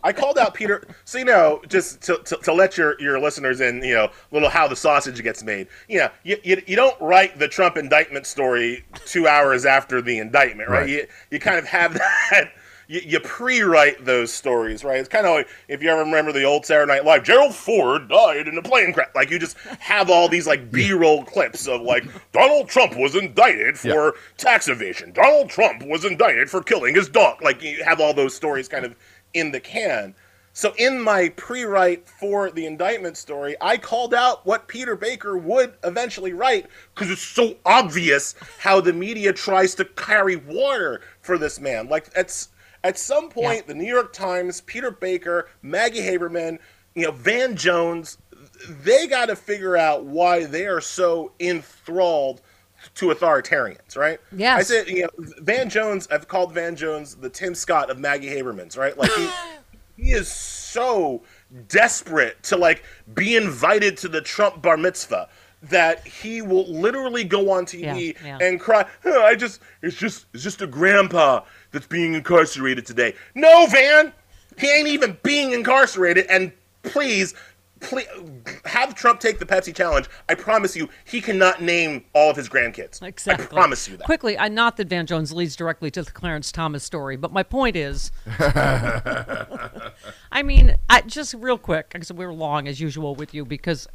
I called out Peter. So, you know, just to let your listeners in, you know, little how the sausage gets made. You know, you don't write the Trump indictment story 2 hours after the indictment, right? You kind of have that. You pre-write those stories, right? It's kind of like if you ever remember the old Saturday Night Live, Gerald Ford died in a plane crash. Like you just have all these like B-roll clips of like Donald Trump was indicted for tax evasion. Donald Trump was indicted for killing his dog. Like you have all those stories kind of in the can. So in my pre-write for the indictment story, I called out what Peter Baker would eventually write because it's so obvious how the media tries to carry water for this man. Like at some point, the New York Times, Peter Baker, Maggie Haberman, you know, Van Jones, they got to figure out why they are so enthralled to authoritarians, right? Yes. I said, you know, I've called Van Jones the Tim Scott of Maggie Haberman's, right? Like he is so desperate to like be invited to the Trump bar mitzvah that he will literally go on TV and cry, oh, it's just a grandpa that's being incarcerated today. No, Van, He ain't even being incarcerated. And please have Trump take the Pepsi challenge. I promise you, he cannot name all of his grandkids. Exactly. I promise you that. Quickly, not that Van Jones leads directly to the Clarence Thomas story, but my point is, I mean, just real quick, because we were long as usual with you, because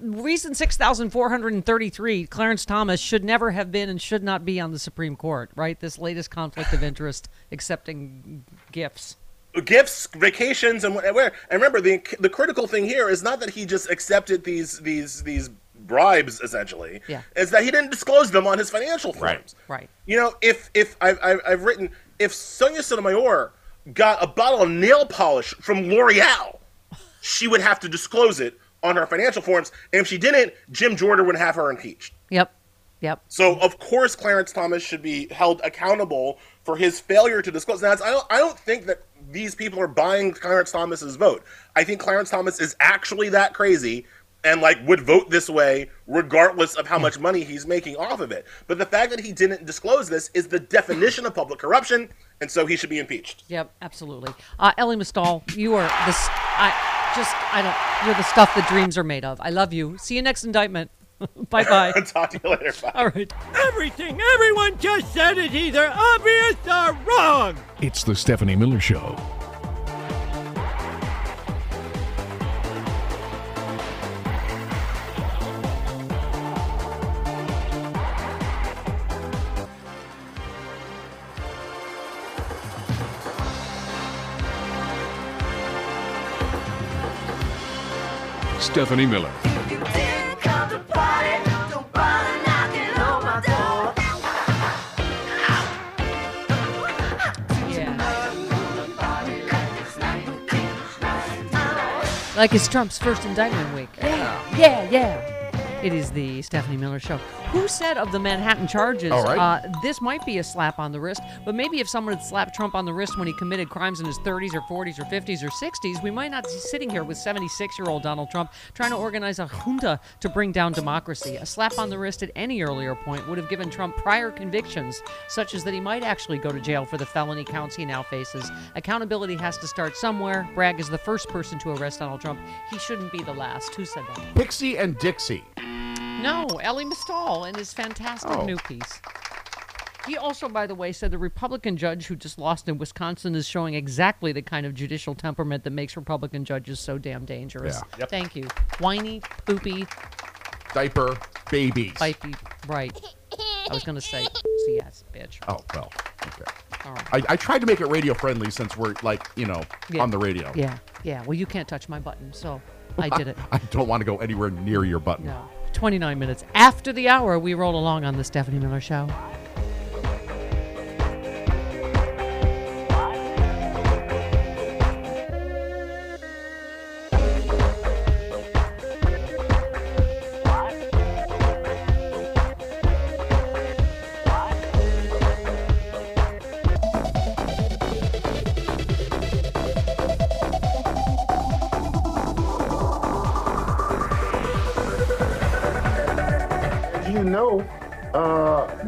reason 6,433, Clarence Thomas should never have been and should not be on the Supreme Court, right? This latest conflict of interest, accepting gifts. Gifts, vacations, and whatever. And remember, the critical thing here is not that he just accepted these bribes, essentially. Yeah. It's that he didn't disclose them on his financial forms. Right. You know, if I've written, if Sonia Sotomayor got a bottle of nail polish from L'Oreal, she would have to disclose it on her financial forms. And if she didn't, Jim Jordan would have her impeached. Yep. So of course Clarence Thomas should be held accountable for his failure to disclose. Now, I don't think that these people are buying Clarence Thomas's vote. I think Clarence Thomas is actually that crazy and would vote this way regardless of how much money he's making off of it. But the fact that he didn't disclose this is the definition of public corruption, and so he should be impeached. Yep, absolutely. Ellie Mystal, you are this. You're the stuff that dreams are made of. I love you. See you next indictment. Bye-bye. Talk to you later. Bye. All right. Everything everyone just said is either obvious or wrong. It's the Stephanie Miller Show. Stephanie Miller. Like it's Trump's first indictment week. Yeah. It is the Stephanie Miller Show. Who said of the Manhattan charges, this might be a slap on the wrist, but maybe if someone had slapped Trump on the wrist when he committed crimes in his 30s or 40s or 50s or 60s, we might not be sitting here with 76-year-old Donald Trump trying to organize a junta to bring down democracy. A slap on the wrist at any earlier point would have given Trump prior convictions, such as that he might actually go to jail for the felony counts he now faces. Accountability has to start somewhere. Bragg is the first person to arrest Donald Trump. He shouldn't be the last. Who said that? Pixie and Dixie. No, Ellie Mystal and his fantastic new piece. He also, by the way, said the Republican judge who just lost in Wisconsin is showing exactly the kind of judicial temperament that makes Republican judges so damn dangerous. Yeah. Yep. Thank you. Whiny, poopy. Diaper babies. Pipey, right. I was going to say CS, bitch. Oh, well, okay. All right. I tried to make it radio friendly since we're on the radio. Yeah. Well, you can't touch my button, so I did it. I don't want to go anywhere near your button. No. 29 minutes after the hour, we roll along on the Stephanie Miller Show.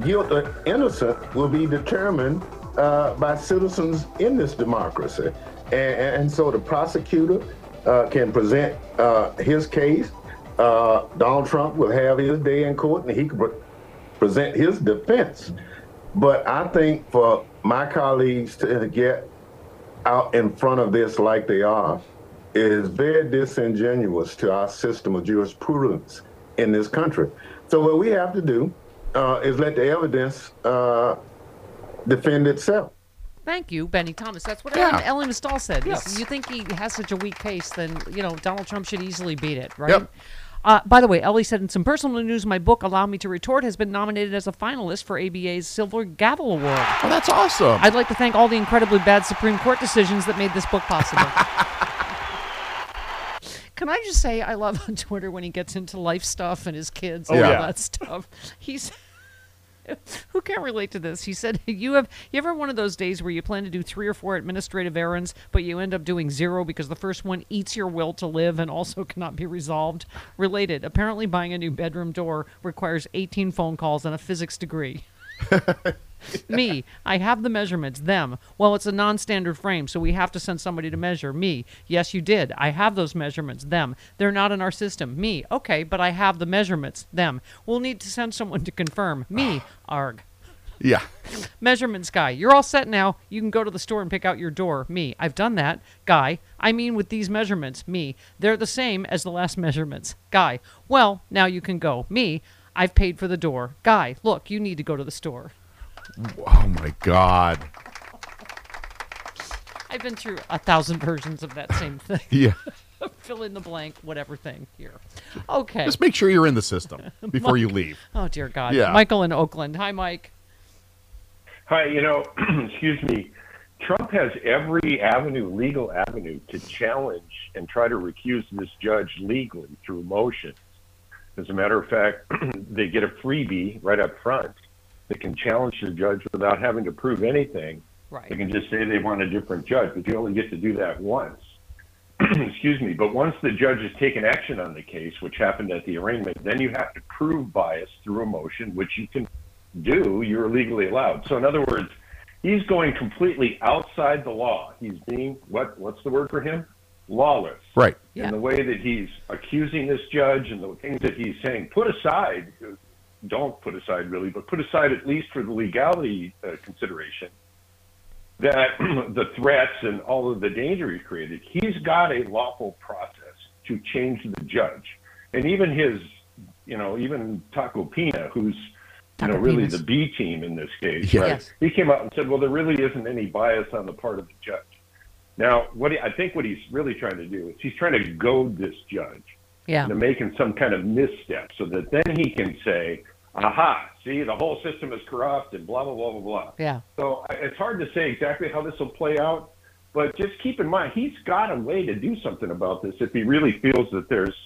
Guilt or innocent will be determined by citizens in this democracy. And so the prosecutor can present his case. Donald Trump will have his day in court and he can present his defense. But I think for my colleagues to get out in front of this like they are is very disingenuous to our system of jurisprudence in this country. So what we have to do is let the evidence defend itself. Thank you, Benny Thomas. That's what Ellie Mystal said. Yes. You think he has such a weak case, then Donald Trump should easily beat it, right? Yep. By the way, Ellie said, in some personal news, my book, Allow Me to Retort, has been nominated as a finalist for ABA's Silver Gavel Award. Oh, that's awesome. I'd like to thank all the incredibly bad Supreme Court decisions that made this book possible. Can I just say I love on Twitter when he gets into life stuff and his kids and all that stuff. He's who can't relate to this? He said, you ever one of those days where you plan to do 3 or 4 administrative errands, but you end up doing 0 because the first one eats your will to live and also cannot be resolved? Related, apparently buying a new bedroom door requires 18 phone calls and a physics degree. Me, I have the measurements. Them, well, it's a non-standard frame, so we have to send somebody to measure. Me, yes, you did. I have those measurements. Them, they're not in our system. Me, okay, but I have the measurements. Them, we'll need to send someone to confirm. Me, arg. Yeah. Measurements guy, you're all set now. You can go to the store and pick out your door. Me, I've done that. Guy, I mean with these measurements. Me, they're the same as the last measurements. Guy, well, now you can go. Me, I've paid for the door. Guy, look, you need to go to the store. Oh, my God. I've been through 1,000 versions of that same thing. Yeah. Fill in the blank, whatever thing here. Okay. Just make sure you're in the system before you leave. Oh, dear God. Yeah. Michael in Oakland. Hi, Mike. Hi. You know, excuse me. Trump has every avenue, legal avenue, to challenge and try to recuse this judge legally through motions. As a matter of fact, they get a freebie right up front. They can challenge the judge without having to prove anything. Right. They can just say they want a different judge, but you only get to do that once. Excuse me. But once the judge has taken action on the case, which happened at the arraignment, then you have to prove bias through a motion, which you can do. You're legally allowed. So in other words, he's going completely outside the law. He's being, what's the word for him? Lawless. Right. Yeah. And the way that he's accusing this judge and the things that he's saying, put aside. Don't put aside really, but put aside at least for the legality consideration that the threats and all of the danger he's created, he's got a lawful process to change the judge. And even his, you know, even Taco Pena, who's, you know, really the B team in this case, yes. Right? He came out and said, well, there really isn't any bias on the part of the judge. Now, I think what he's really trying to do is he's trying to goad this judge. Yeah. They're making some kind of misstep so that then he can say, aha, see, the whole system is corrupt and blah, blah, blah, blah, blah. Yeah. So it's hard to say exactly how this will play out, but just keep in mind, he's got a way to do something about this if he really feels that there's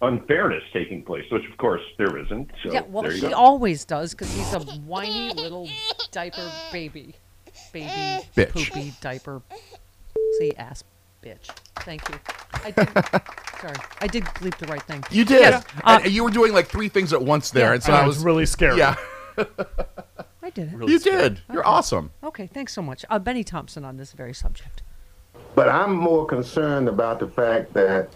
unfairness taking place, which, of course, there isn't. So yeah, well, he always does because he's a whiny little diaper baby. Baby, bitch. Poopy diaper. See, ass bitch. Thank you. I did, sorry, I did bleep the right thing. You did. Yeah, you were doing like three things at once there, yeah, and so I was really scared. Yeah, I did it. Really you scared. Did. You're okay. Awesome. Okay, thanks so much, Benny Thompson, on this very subject. But I'm more concerned about the fact that,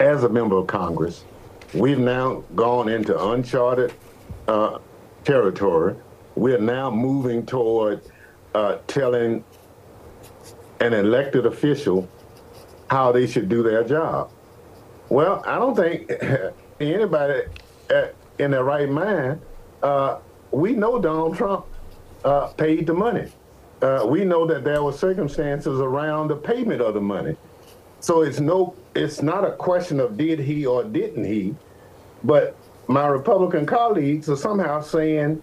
as a member of Congress, we've now gone into uncharted territory. We are now moving toward telling an elected official how they should do their job. Well, I don't think anybody in their right mind, we know Donald Trump paid the money. We know that there were circumstances around the payment of the money. So it's not a question of did he or didn't he, but my Republican colleagues are somehow saying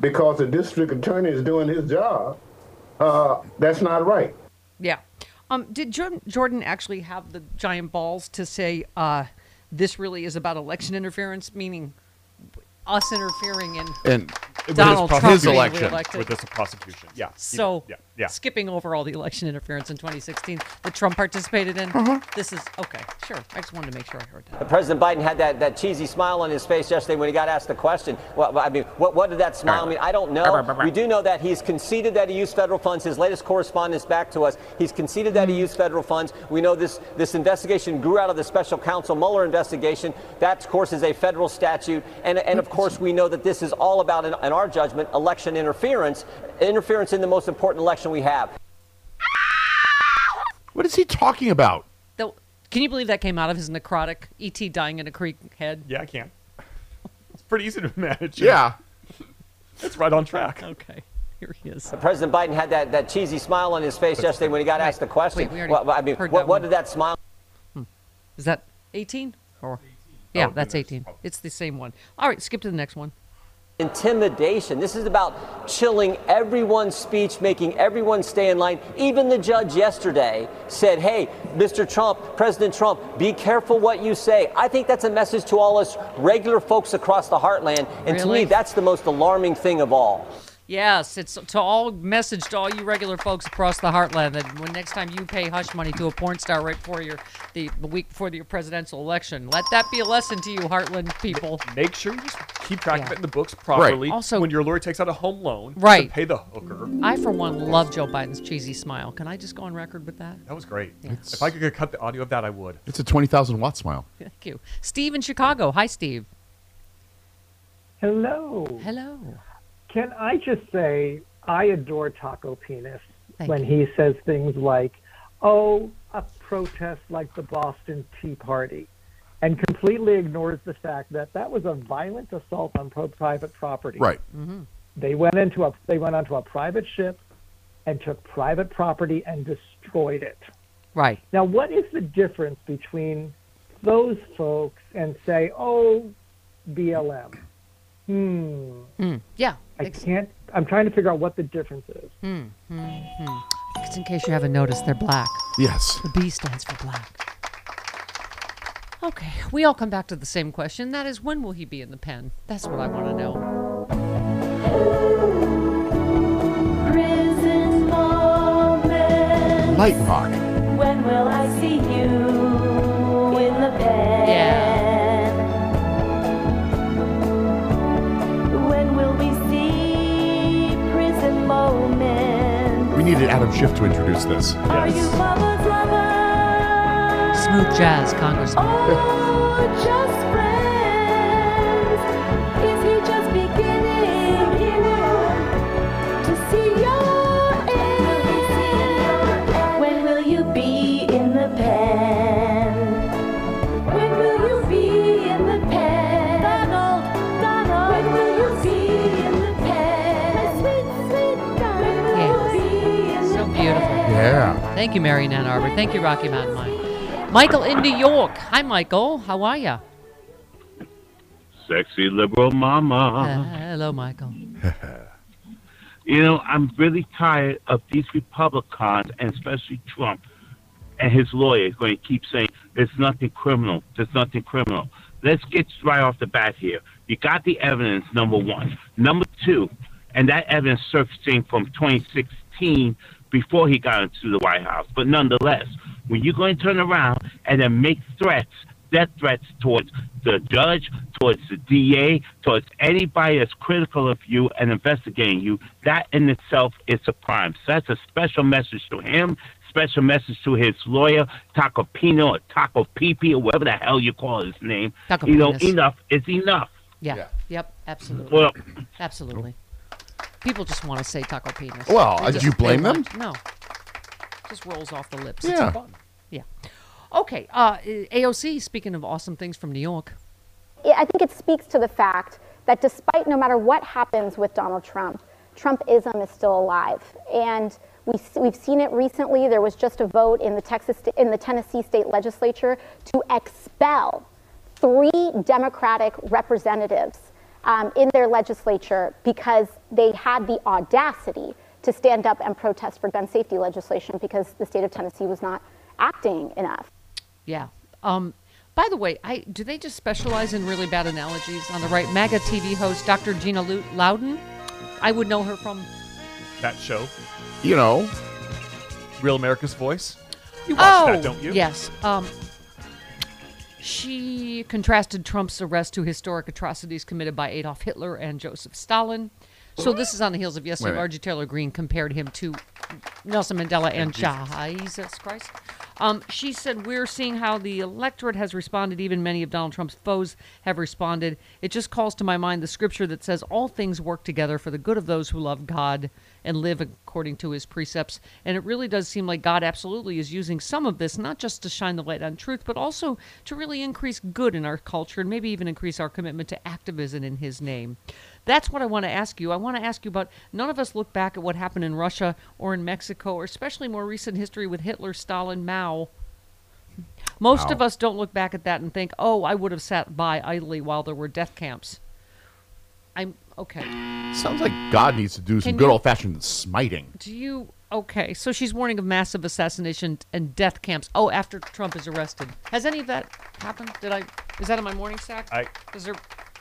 because the district attorney is doing his job, that's not right. Yeah. Did Jordan actually have the giant balls to say this really is about election interference, meaning us interfering in Donald Trump's election with this prosecution? Yeah. So yeah. Skipping over all the election interference in 2016 that Trump participated in. This is okay. Sure. I just wanted to make sure I heard that. President Biden had that cheesy smile on his face yesterday when he got asked the question. Well, I mean, what did that smile mean? I don't know. We do know that he's conceded that he used federal funds. His latest correspondence back to us, he's conceded that he used federal funds. We know this investigation grew out of the special counsel Mueller investigation. That, of course, is a federal statute, and of course we know that this is all about an our judgment, election interference in the most important election we have. What is he talking about? Can you believe that came out of his necrotic E.T. dying in a creek head? Yeah, I can. It's pretty easy to manage. Yeah. It's right on track. Okay. Here he is. President Biden had that cheesy smile on his face yesterday when he got asked the question. Wait, what did that smile... Is that 18? Or... 18. Yeah, that's 18. Oh. It's the same one. All right, skip to the next one. Intimidation. This is about chilling everyone's speech, making everyone stay in line. Even the judge yesterday said, hey, Mr. Trump, President Trump, be careful what you say. I think that's a message to all us regular folks across the heartland. And to me, that's the most alarming thing of all. Yes, it's message to all you regular folks across the heartland that when next time you pay hush money to a porn star right before the week before your presidential election, let that be a lesson to you, heartland people. Make sure you keep track of it in the books properly. Right. Also, when your lawyer takes out a home loan to pay the hooker. I, for one, love Joe Biden's cheesy smile. Can I just go on record with that? That was great. Yeah. If I could cut the audio of that, I would. It's a 20,000-watt smile. Thank you. Steve in Chicago. Hi, Steve. Hello. Hello. Can I just say I adore Taco Penis when he says things like, oh, a protest like the Boston Tea Party, and completely ignores the fact that that was a violent assault on private property. Right. Mm-hmm. They went onto a private ship and took private property and destroyed it. Right. Now, what is the difference between those folks and say, oh, BLM? Yeah. I'm trying to figure out what the difference is. Just in case you haven't noticed, they're black. Yes. The B stands for black. Okay, we all come back to the same question. That is, when will he be in the pen? That's what I want to know. Prison Moments. Night Rock. When will I see you in the pen? Yeah. When will we see Prison Moments? We needed Adam Schiff to introduce this. Yes. Are you mama's lover? Smooth jazz, Congressman. Oh, just friends. Is he just beginning to see your end? When will you be in the pen? When will you be in the pen? Donald, Donald. When will you be in the pen? My sweet, sweet Donald. Yes. Beautiful. Yeah. Thank you, Mary Ann Arbor. Thank you, Rocky Mountain Mike. Michael in New York. Hi, Michael. How are you? Sexy liberal mama. Hello, Michael. You know, I'm really tired of these Republicans, and especially Trump and his lawyers, going to keep saying, there's nothing criminal. There's nothing criminal. Let's get right off the bat here. You got the evidence, number one. Number two, and that evidence surfacing from 2016 before he got into the White House, but nonetheless, when you're going to turn around and then make threats, death threats towards the judge, towards the DA, towards anybody that's critical of you and investigating you, that in itself is a crime. So that's a special message to him, special message to his lawyer, Taco Pino or Taco Pipi or whatever the hell you call his name. Taco you penis. Know, enough is enough. Yeah. Yep. Absolutely. Well, absolutely. People just want to say Taco Penis. Well, do you blame them? No. Just rolls off the lips. Yeah. It's fun. Yeah. Okay. AOC, speaking of awesome things from New York. Yeah, I think it speaks to the fact that despite no matter what happens with Donald Trump, Trumpism is still alive. And we've seen it recently. There was just a vote in the Tennessee state legislature to expel 3 Democratic representatives in their legislature because they had the audacity to stand up and protest for gun safety legislation because the state of Tennessee was not acting enough. Yeah. By the way, do they just specialize in really bad analogies on the right? MAGA TV host Dr. Gina Loudon. I would know her from that show. You know, Real America's Voice. You watch that, don't you? Yes. She contrasted Trump's arrest to historic atrocities committed by Adolf Hitler and Joseph Stalin. So this is on the heels of yesterday. Marjorie Taylor Greene compared him to Nelson Mandela and Jesus Christ. She said, we're seeing how the electorate has responded. Even many of Donald Trump's foes have responded. It just calls to my mind the scripture that says all things work together for the good of those who love God and live according to his precepts. And it really does seem like God absolutely is using some of this, not just to shine the light on truth, but also to really increase good in our culture and maybe even increase our commitment to activism in his name. That's what I want to ask you. I want to ask you about, none of us look back at what happened in Russia or in Mexico, or especially more recent history with Hitler, Stalin, Mao. Most of us don't look back at that and think, oh, I would have sat by idly while there were death camps. Okay. Sounds like God needs to do some good old-fashioned smiting. Okay, so she's warning of massive assassination and death camps. Oh, after Trump is arrested. Has any of that happened? Is that in my morning sack?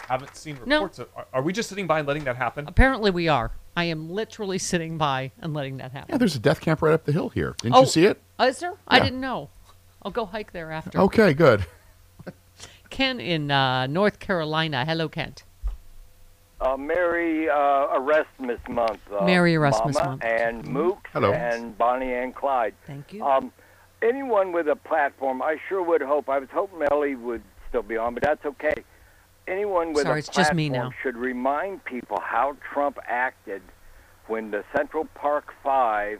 Haven't seen reports of. Are we just sitting by and letting that happen? Apparently we are. I am literally sitting by and letting that happen. Yeah, there's a death camp right up the hill here. Didn't you see it? Is there? Yeah. I didn't know. I'll go hike there after. Okay, good. Ken in North Carolina. Hello, Kent. Merry Erasmus Month. Merry Erasmus Month. And MOOCs and Bonnie and Clyde. Thank you. Anyone with a platform, I sure would hope. I was hoping Ellie would still be on, but that's okay. Anyone with a platform should remind people how Trump acted when the Central Park Five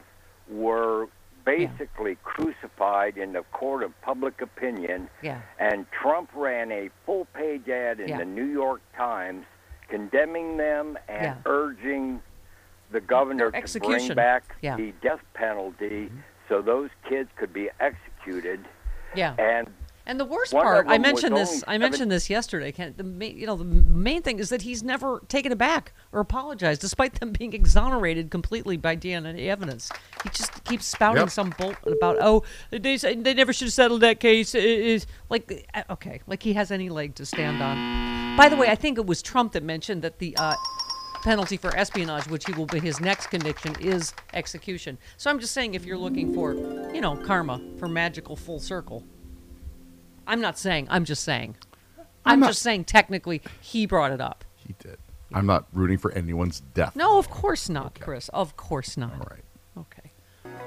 were basically crucified in the court of public opinion. Yeah. And Trump ran a full-page ad in the New York Times condemning them and urging the governor to bring back the death penalty so those kids could be executed. Yeah. And the worst part, I mentioned this yesterday, Ken, the main thing is that he's never taken it back or apologized, despite them being exonerated completely by DNA evidence. He just keeps spouting some bolt about, they never should have settled that case. Is like, okay, like he has any leg to stand on. By the way, I think it was Trump that mentioned that the penalty for espionage, which he will be his next conviction, is execution. So I'm just saying, if you're looking for, karma for magical full circle. I'm not saying. I'm just saying. I'm just saying technically he brought it up. He did. Yeah. I'm not rooting for anyone's death. No, of course not, okay. Chris. Of course not. All right. Okay.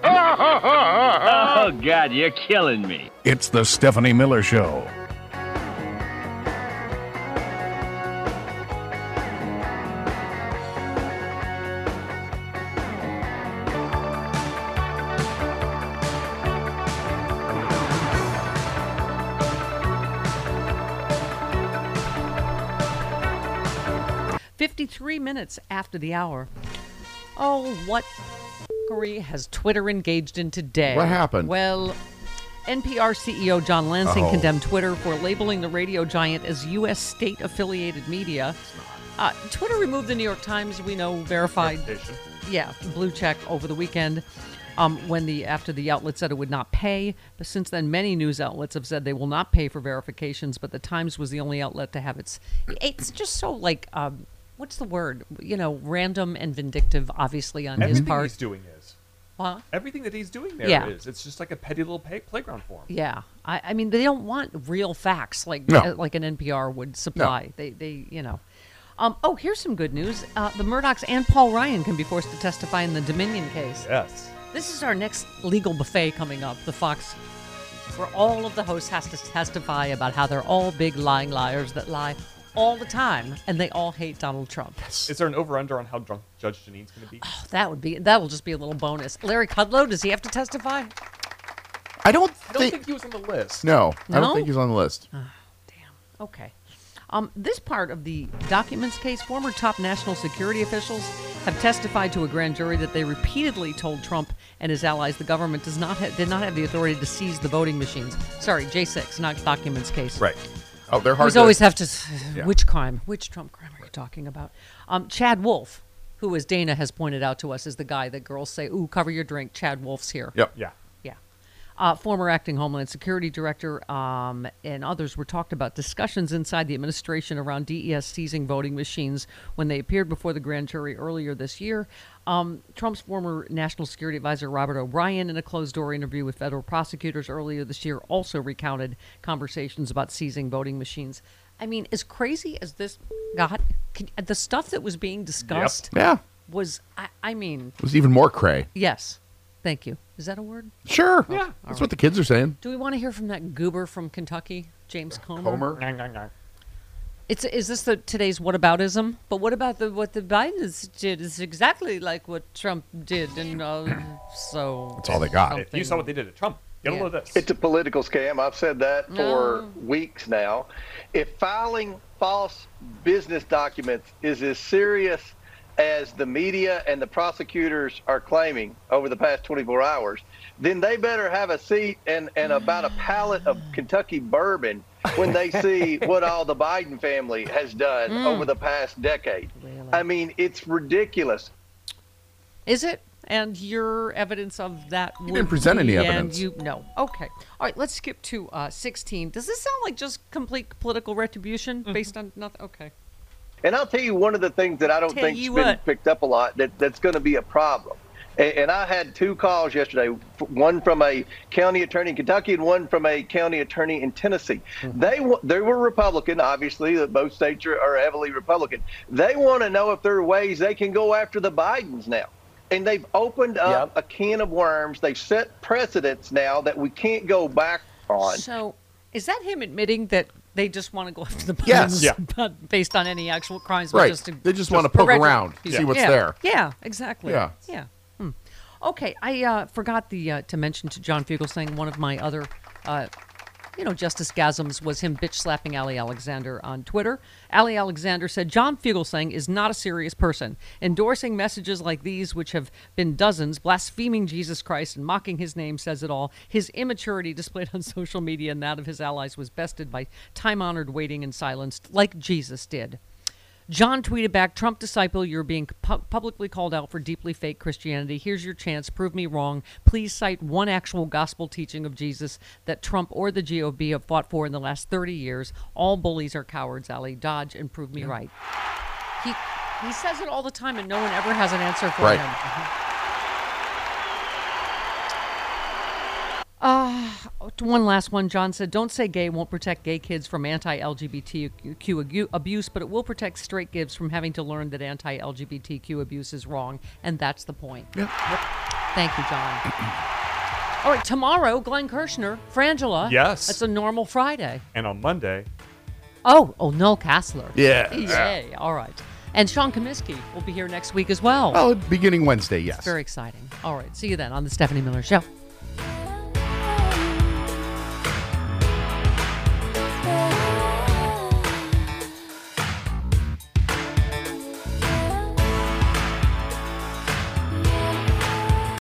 Oh, God, you're killing me. It's the Stephanie Miller Show. Minutes after the hour. Oh, what has Twitter engaged in today? What happened? Well, NPR CEO John Lansing condemned Twitter for labeling the radio giant as U.S. state-affiliated media. Twitter removed the New York Times, we know, verified blue check over the weekend after the outlet said it would not pay. But since then, many news outlets have said they will not pay for verifications, but the Times was the only outlet to have its... It's just so like... what's the word? Random and vindictive, obviously, on his part. Everything he's doing is. Huh? Everything that he's doing there is. It's just like a petty little playground for him. Yeah. I mean, they don't want real facts like an NPR would supply. No. They. Here's some good news. The Murdochs and Paul Ryan can be forced to testify in the Dominion case. Yes. This is our next legal buffet coming up, the Fox, where all of the hosts has to testify about how they're all big lying liars that lie all the time, and they all hate Donald Trump. Yes. Is there an over-under on how drunk Judge Janine's going to be? Oh, that'll just be a little bonus. Larry Kudlow, does he have to testify? I don't think he was on the list. No? I don't think he was on the list. Oh, damn. Okay. This part of the documents case, former top national security officials have testified to a grand jury that they repeatedly told Trump and his allies the government did not have the authority to seize the voting machines. Sorry, J6, not documents case. Right. Oh, they're hard. Which crime? Which Trump crime are you talking about? Chad Wolf, who, as Dana has pointed out to us, is the guy that girls say, "Ooh, cover your drink." Chad Wolf's here. Yep. Yeah. Yeah. Former acting Homeland Security Director and others were talked about discussions inside the administration around DES seizing voting machines when they appeared before the grand jury earlier this year. Trump's former National Security Advisor Robert O'Brien, in a closed-door interview with federal prosecutors earlier this year, also recounted conversations about seizing voting machines. I mean, as crazy as this got, the stuff that was being discussed was, it was even more cray. Yes. Thank you. Is that a word? Sure. Oh, yeah. That's what the kids are saying. Do we want to hear from that goober from Kentucky, James Comer? Is this today's whataboutism? But what about what the Bidens did is exactly like what Trump did, and so that's all they got. Something. If you saw what they did to Trump, get a load of this. It's a political scam. I've said that for weeks now. If filing false business documents is as serious as the media and the prosecutors are claiming over the past 24 hours, then they better have a seat and about a pallet of Kentucky bourbon when they see what all the Biden family has done over the past decade. Really? I mean, it's ridiculous. Is it? And your evidence of that? You didn't present any evidence. No. Okay. All right, let's skip to 16. Does this sound like just complete political retribution based on nothing? Okay. And I'll tell you one of the things that I don't think has been picked up a lot that's going to be a problem. And I had two calls yesterday, one from a county attorney in Kentucky and one from a county attorney in Tennessee. Mm-hmm. They were Republican, obviously, that both states are heavily Republican. They want to know if there are ways they can go after the Bidens now. And they've opened up a can of worms. They've set precedents now that we can't go back on. So is that him admitting that they just want to go after the Bidens not based on any actual crimes? Right. But just to, they just want to poke around, see what's there. Yeah, exactly. Yeah. Yeah. Okay, I forgot to mention to John Fugelsang one of my other, justice gasms was him bitch-slapping Ali Alexander on Twitter. Ali Alexander said, John Fugelsang is not a serious person. Endorsing messages like these, which have been dozens, blaspheming Jesus Christ and mocking his name says it all. His immaturity displayed on social media and that of his allies was bested by time-honored waiting and silenced like Jesus did. John tweeted back, Trump disciple, you're being publicly called out for deeply fake Christianity. Here's your chance. Prove me wrong. Please cite one actual gospel teaching of Jesus that Trump or the GOP have fought for in the last 30 years. All bullies are cowards, Ali. Dodge and prove me right. He says it all the time, and no one ever has an answer for him. One last one. John said, don't say gay won't protect gay kids from anti-LGBTQ abuse, but it will protect straight kids from having to learn that anti-LGBTQ abuse is wrong. And that's the point. Yep. Thank you, John. All right. Tomorrow, Glenn Kirshner, Frangela. Yes. It's a normal Friday. And on Monday. Oh, Noel Kassler. Yeah. Yay. All right. And Sean Kaminsky will be here next week as well. Well, beginning Wednesday, yes. It's very exciting. All right. See you then on The Stephanie Miller Show.